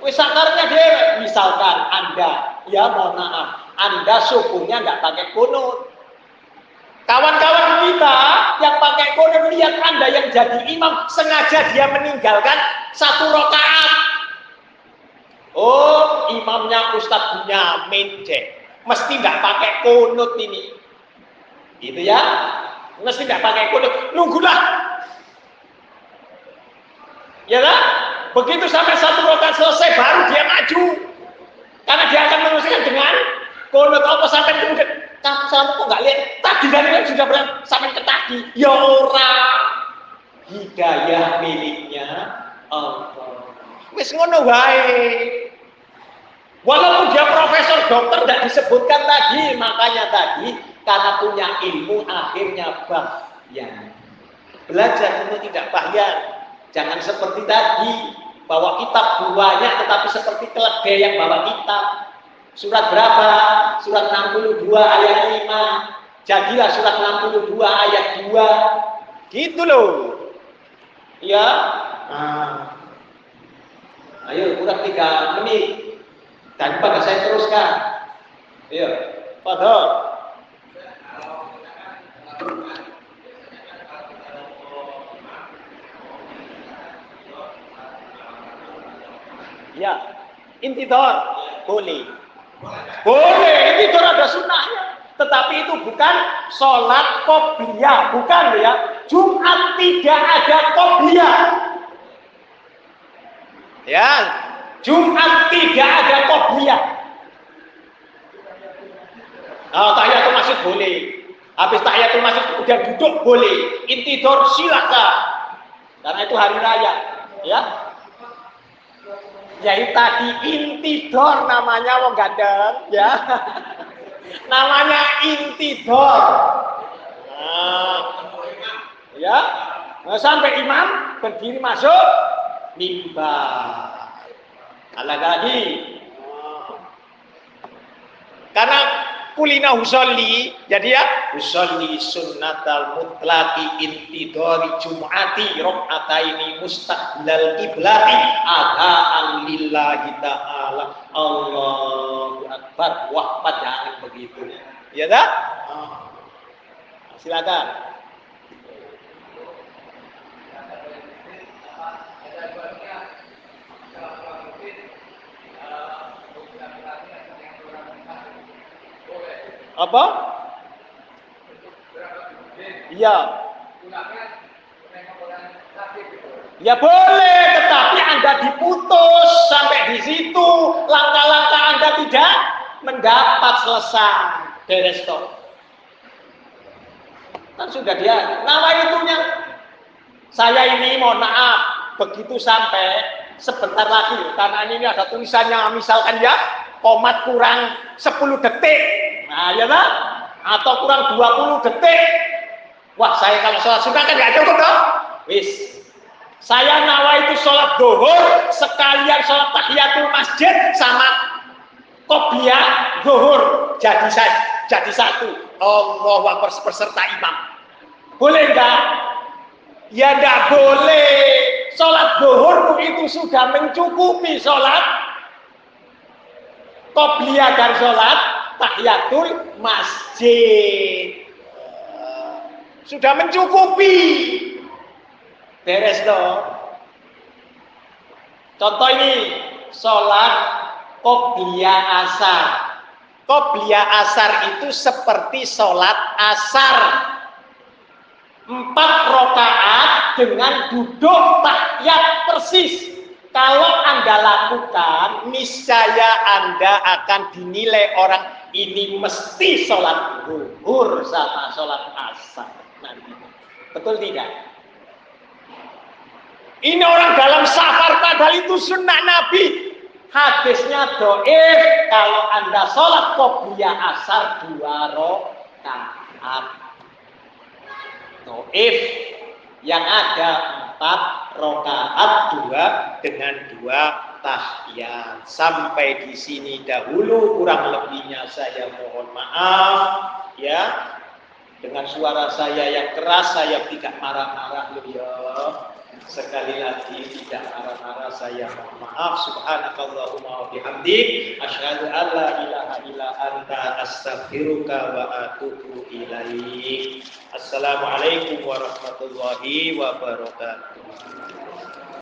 Wis akarnya dhewe. Misalkan Anda, ya mohon maaf, Anda sukunya enggak pakai kunut. Kawan-kawan kita yang pakai qunut, lihat Anda yang jadi imam, sengaja dia meninggalkan satu rakaat. Oh, imamnya Ustaz Bunyamin deh. Mesti enggak pakai qunut ini. Gitu ya. Mesti enggak pakai qunut. Nunggulah. Ya kan? Begitu sampai satu rakaat selesai baru dia maju. Karena dia akan meneruskan dengan qunut apa sampai kemudian sampai kok nggak lihat tadi dari kan sudah berang sampai ke tadi ya orang hidayah miliknya Allah. Wis ngono wae. Walaupun dia profesor dokter tidak disebutkan tadi, makanya tadi karena punya ilmu akhirnya bahyan. Belajar itu tidak bahyan. Jangan seperti tadi bawa kitab banyak tetapi seperti keledai yang bawa kitab. Surat berapa? Surat enam puluh dua ayat lima. Jadilah surat enam puluh dua ayat dua. Gitu loh. Iya. Nah. Ayo kurang tiga menit. Dan pada saya teruskan. Iya. Padahal. Ya. Intidor. Boleh. Boleh, ini ada sunnahnya. Tetapi itu bukan sholat qobliyah, bukan ya. Jumat tidak ada qobliyah. Ya, Jumat tidak ada qobliyah. Oh, tahiyatul masjid boleh. Habis tahiyatul masjid udah duduk boleh. Intidor silakan. Karena itu hari raya, ya. Yaitu tadi intidor namanya wong gandeng ya. Namanya intidor. Nah, ya. Nah, sampai imam berdiri masuk mimbar. Alah lagi. Karena kulina husolli, jadi ya husolli sunnatal mutlaqi intidori jum'ati rak'ataini mustaqbilal qiblati adaan lillahi ta'ala. Allahu akbar. Wah, padahal begitu. Iya tak? Silakan. Apa? Iya. Ya boleh, tetapi Anda diputus sampai di situ, langkah-langkah Anda tidak mendapat selesai beres toh. Kan sudah dia. Nama itunya. Saya ini mohon maaf, begitu sampai sebentar lagi karena ini ada tulisannya misalkan ya, komat kurang sepuluh detik. Nah, ya kan? Atau kurang dua puluh detik. Wah, saya kalau sholat sunnah kan nggak cukup dong. Wis. Saya nawa itu sholat zuhur sekalian sholat tahiyatul masjid sama qobliyah zuhur. Jadi saya jadi satu. Allahu akbar berserta imam. Boleh enggak? Ya enggak boleh. Sholat zuhur itu sudah mencukupi sholat qobliyah dan sholat tahiyatul masjid sudah mencukupi beres dong. Contoh ini sholat qobliyah asar. Qobliyah asar itu seperti sholat asar empat rakaat dengan duduk tahiyat persis. Kalau Anda lakukan, niscaya Anda akan dinilai orang ini mesti sholat zuhur sama sholat asar nanti. Betul tidak? Ini orang dalam safar padahal itu sunnah Nabi. Hadisnya dhaif kalau Anda sholat qobliyah asar dua rakaat. Dhaif yang ada empat rakaat dua dengan dua tahiyat. Sampai di sini dahulu, kurang lebihnya saya mohon maaf ya. Dengan suara saya yang keras, saya tidak marah-marah ya. Sekali lagi tidak marah-marah saya mohon maaf. Subhanakallahumma wa bihamdik, asyhadu an la ilaha illa anta, astaghfiruka wa atubu ilaik. Assalamualaikum warahmatullahi wabarakatuh.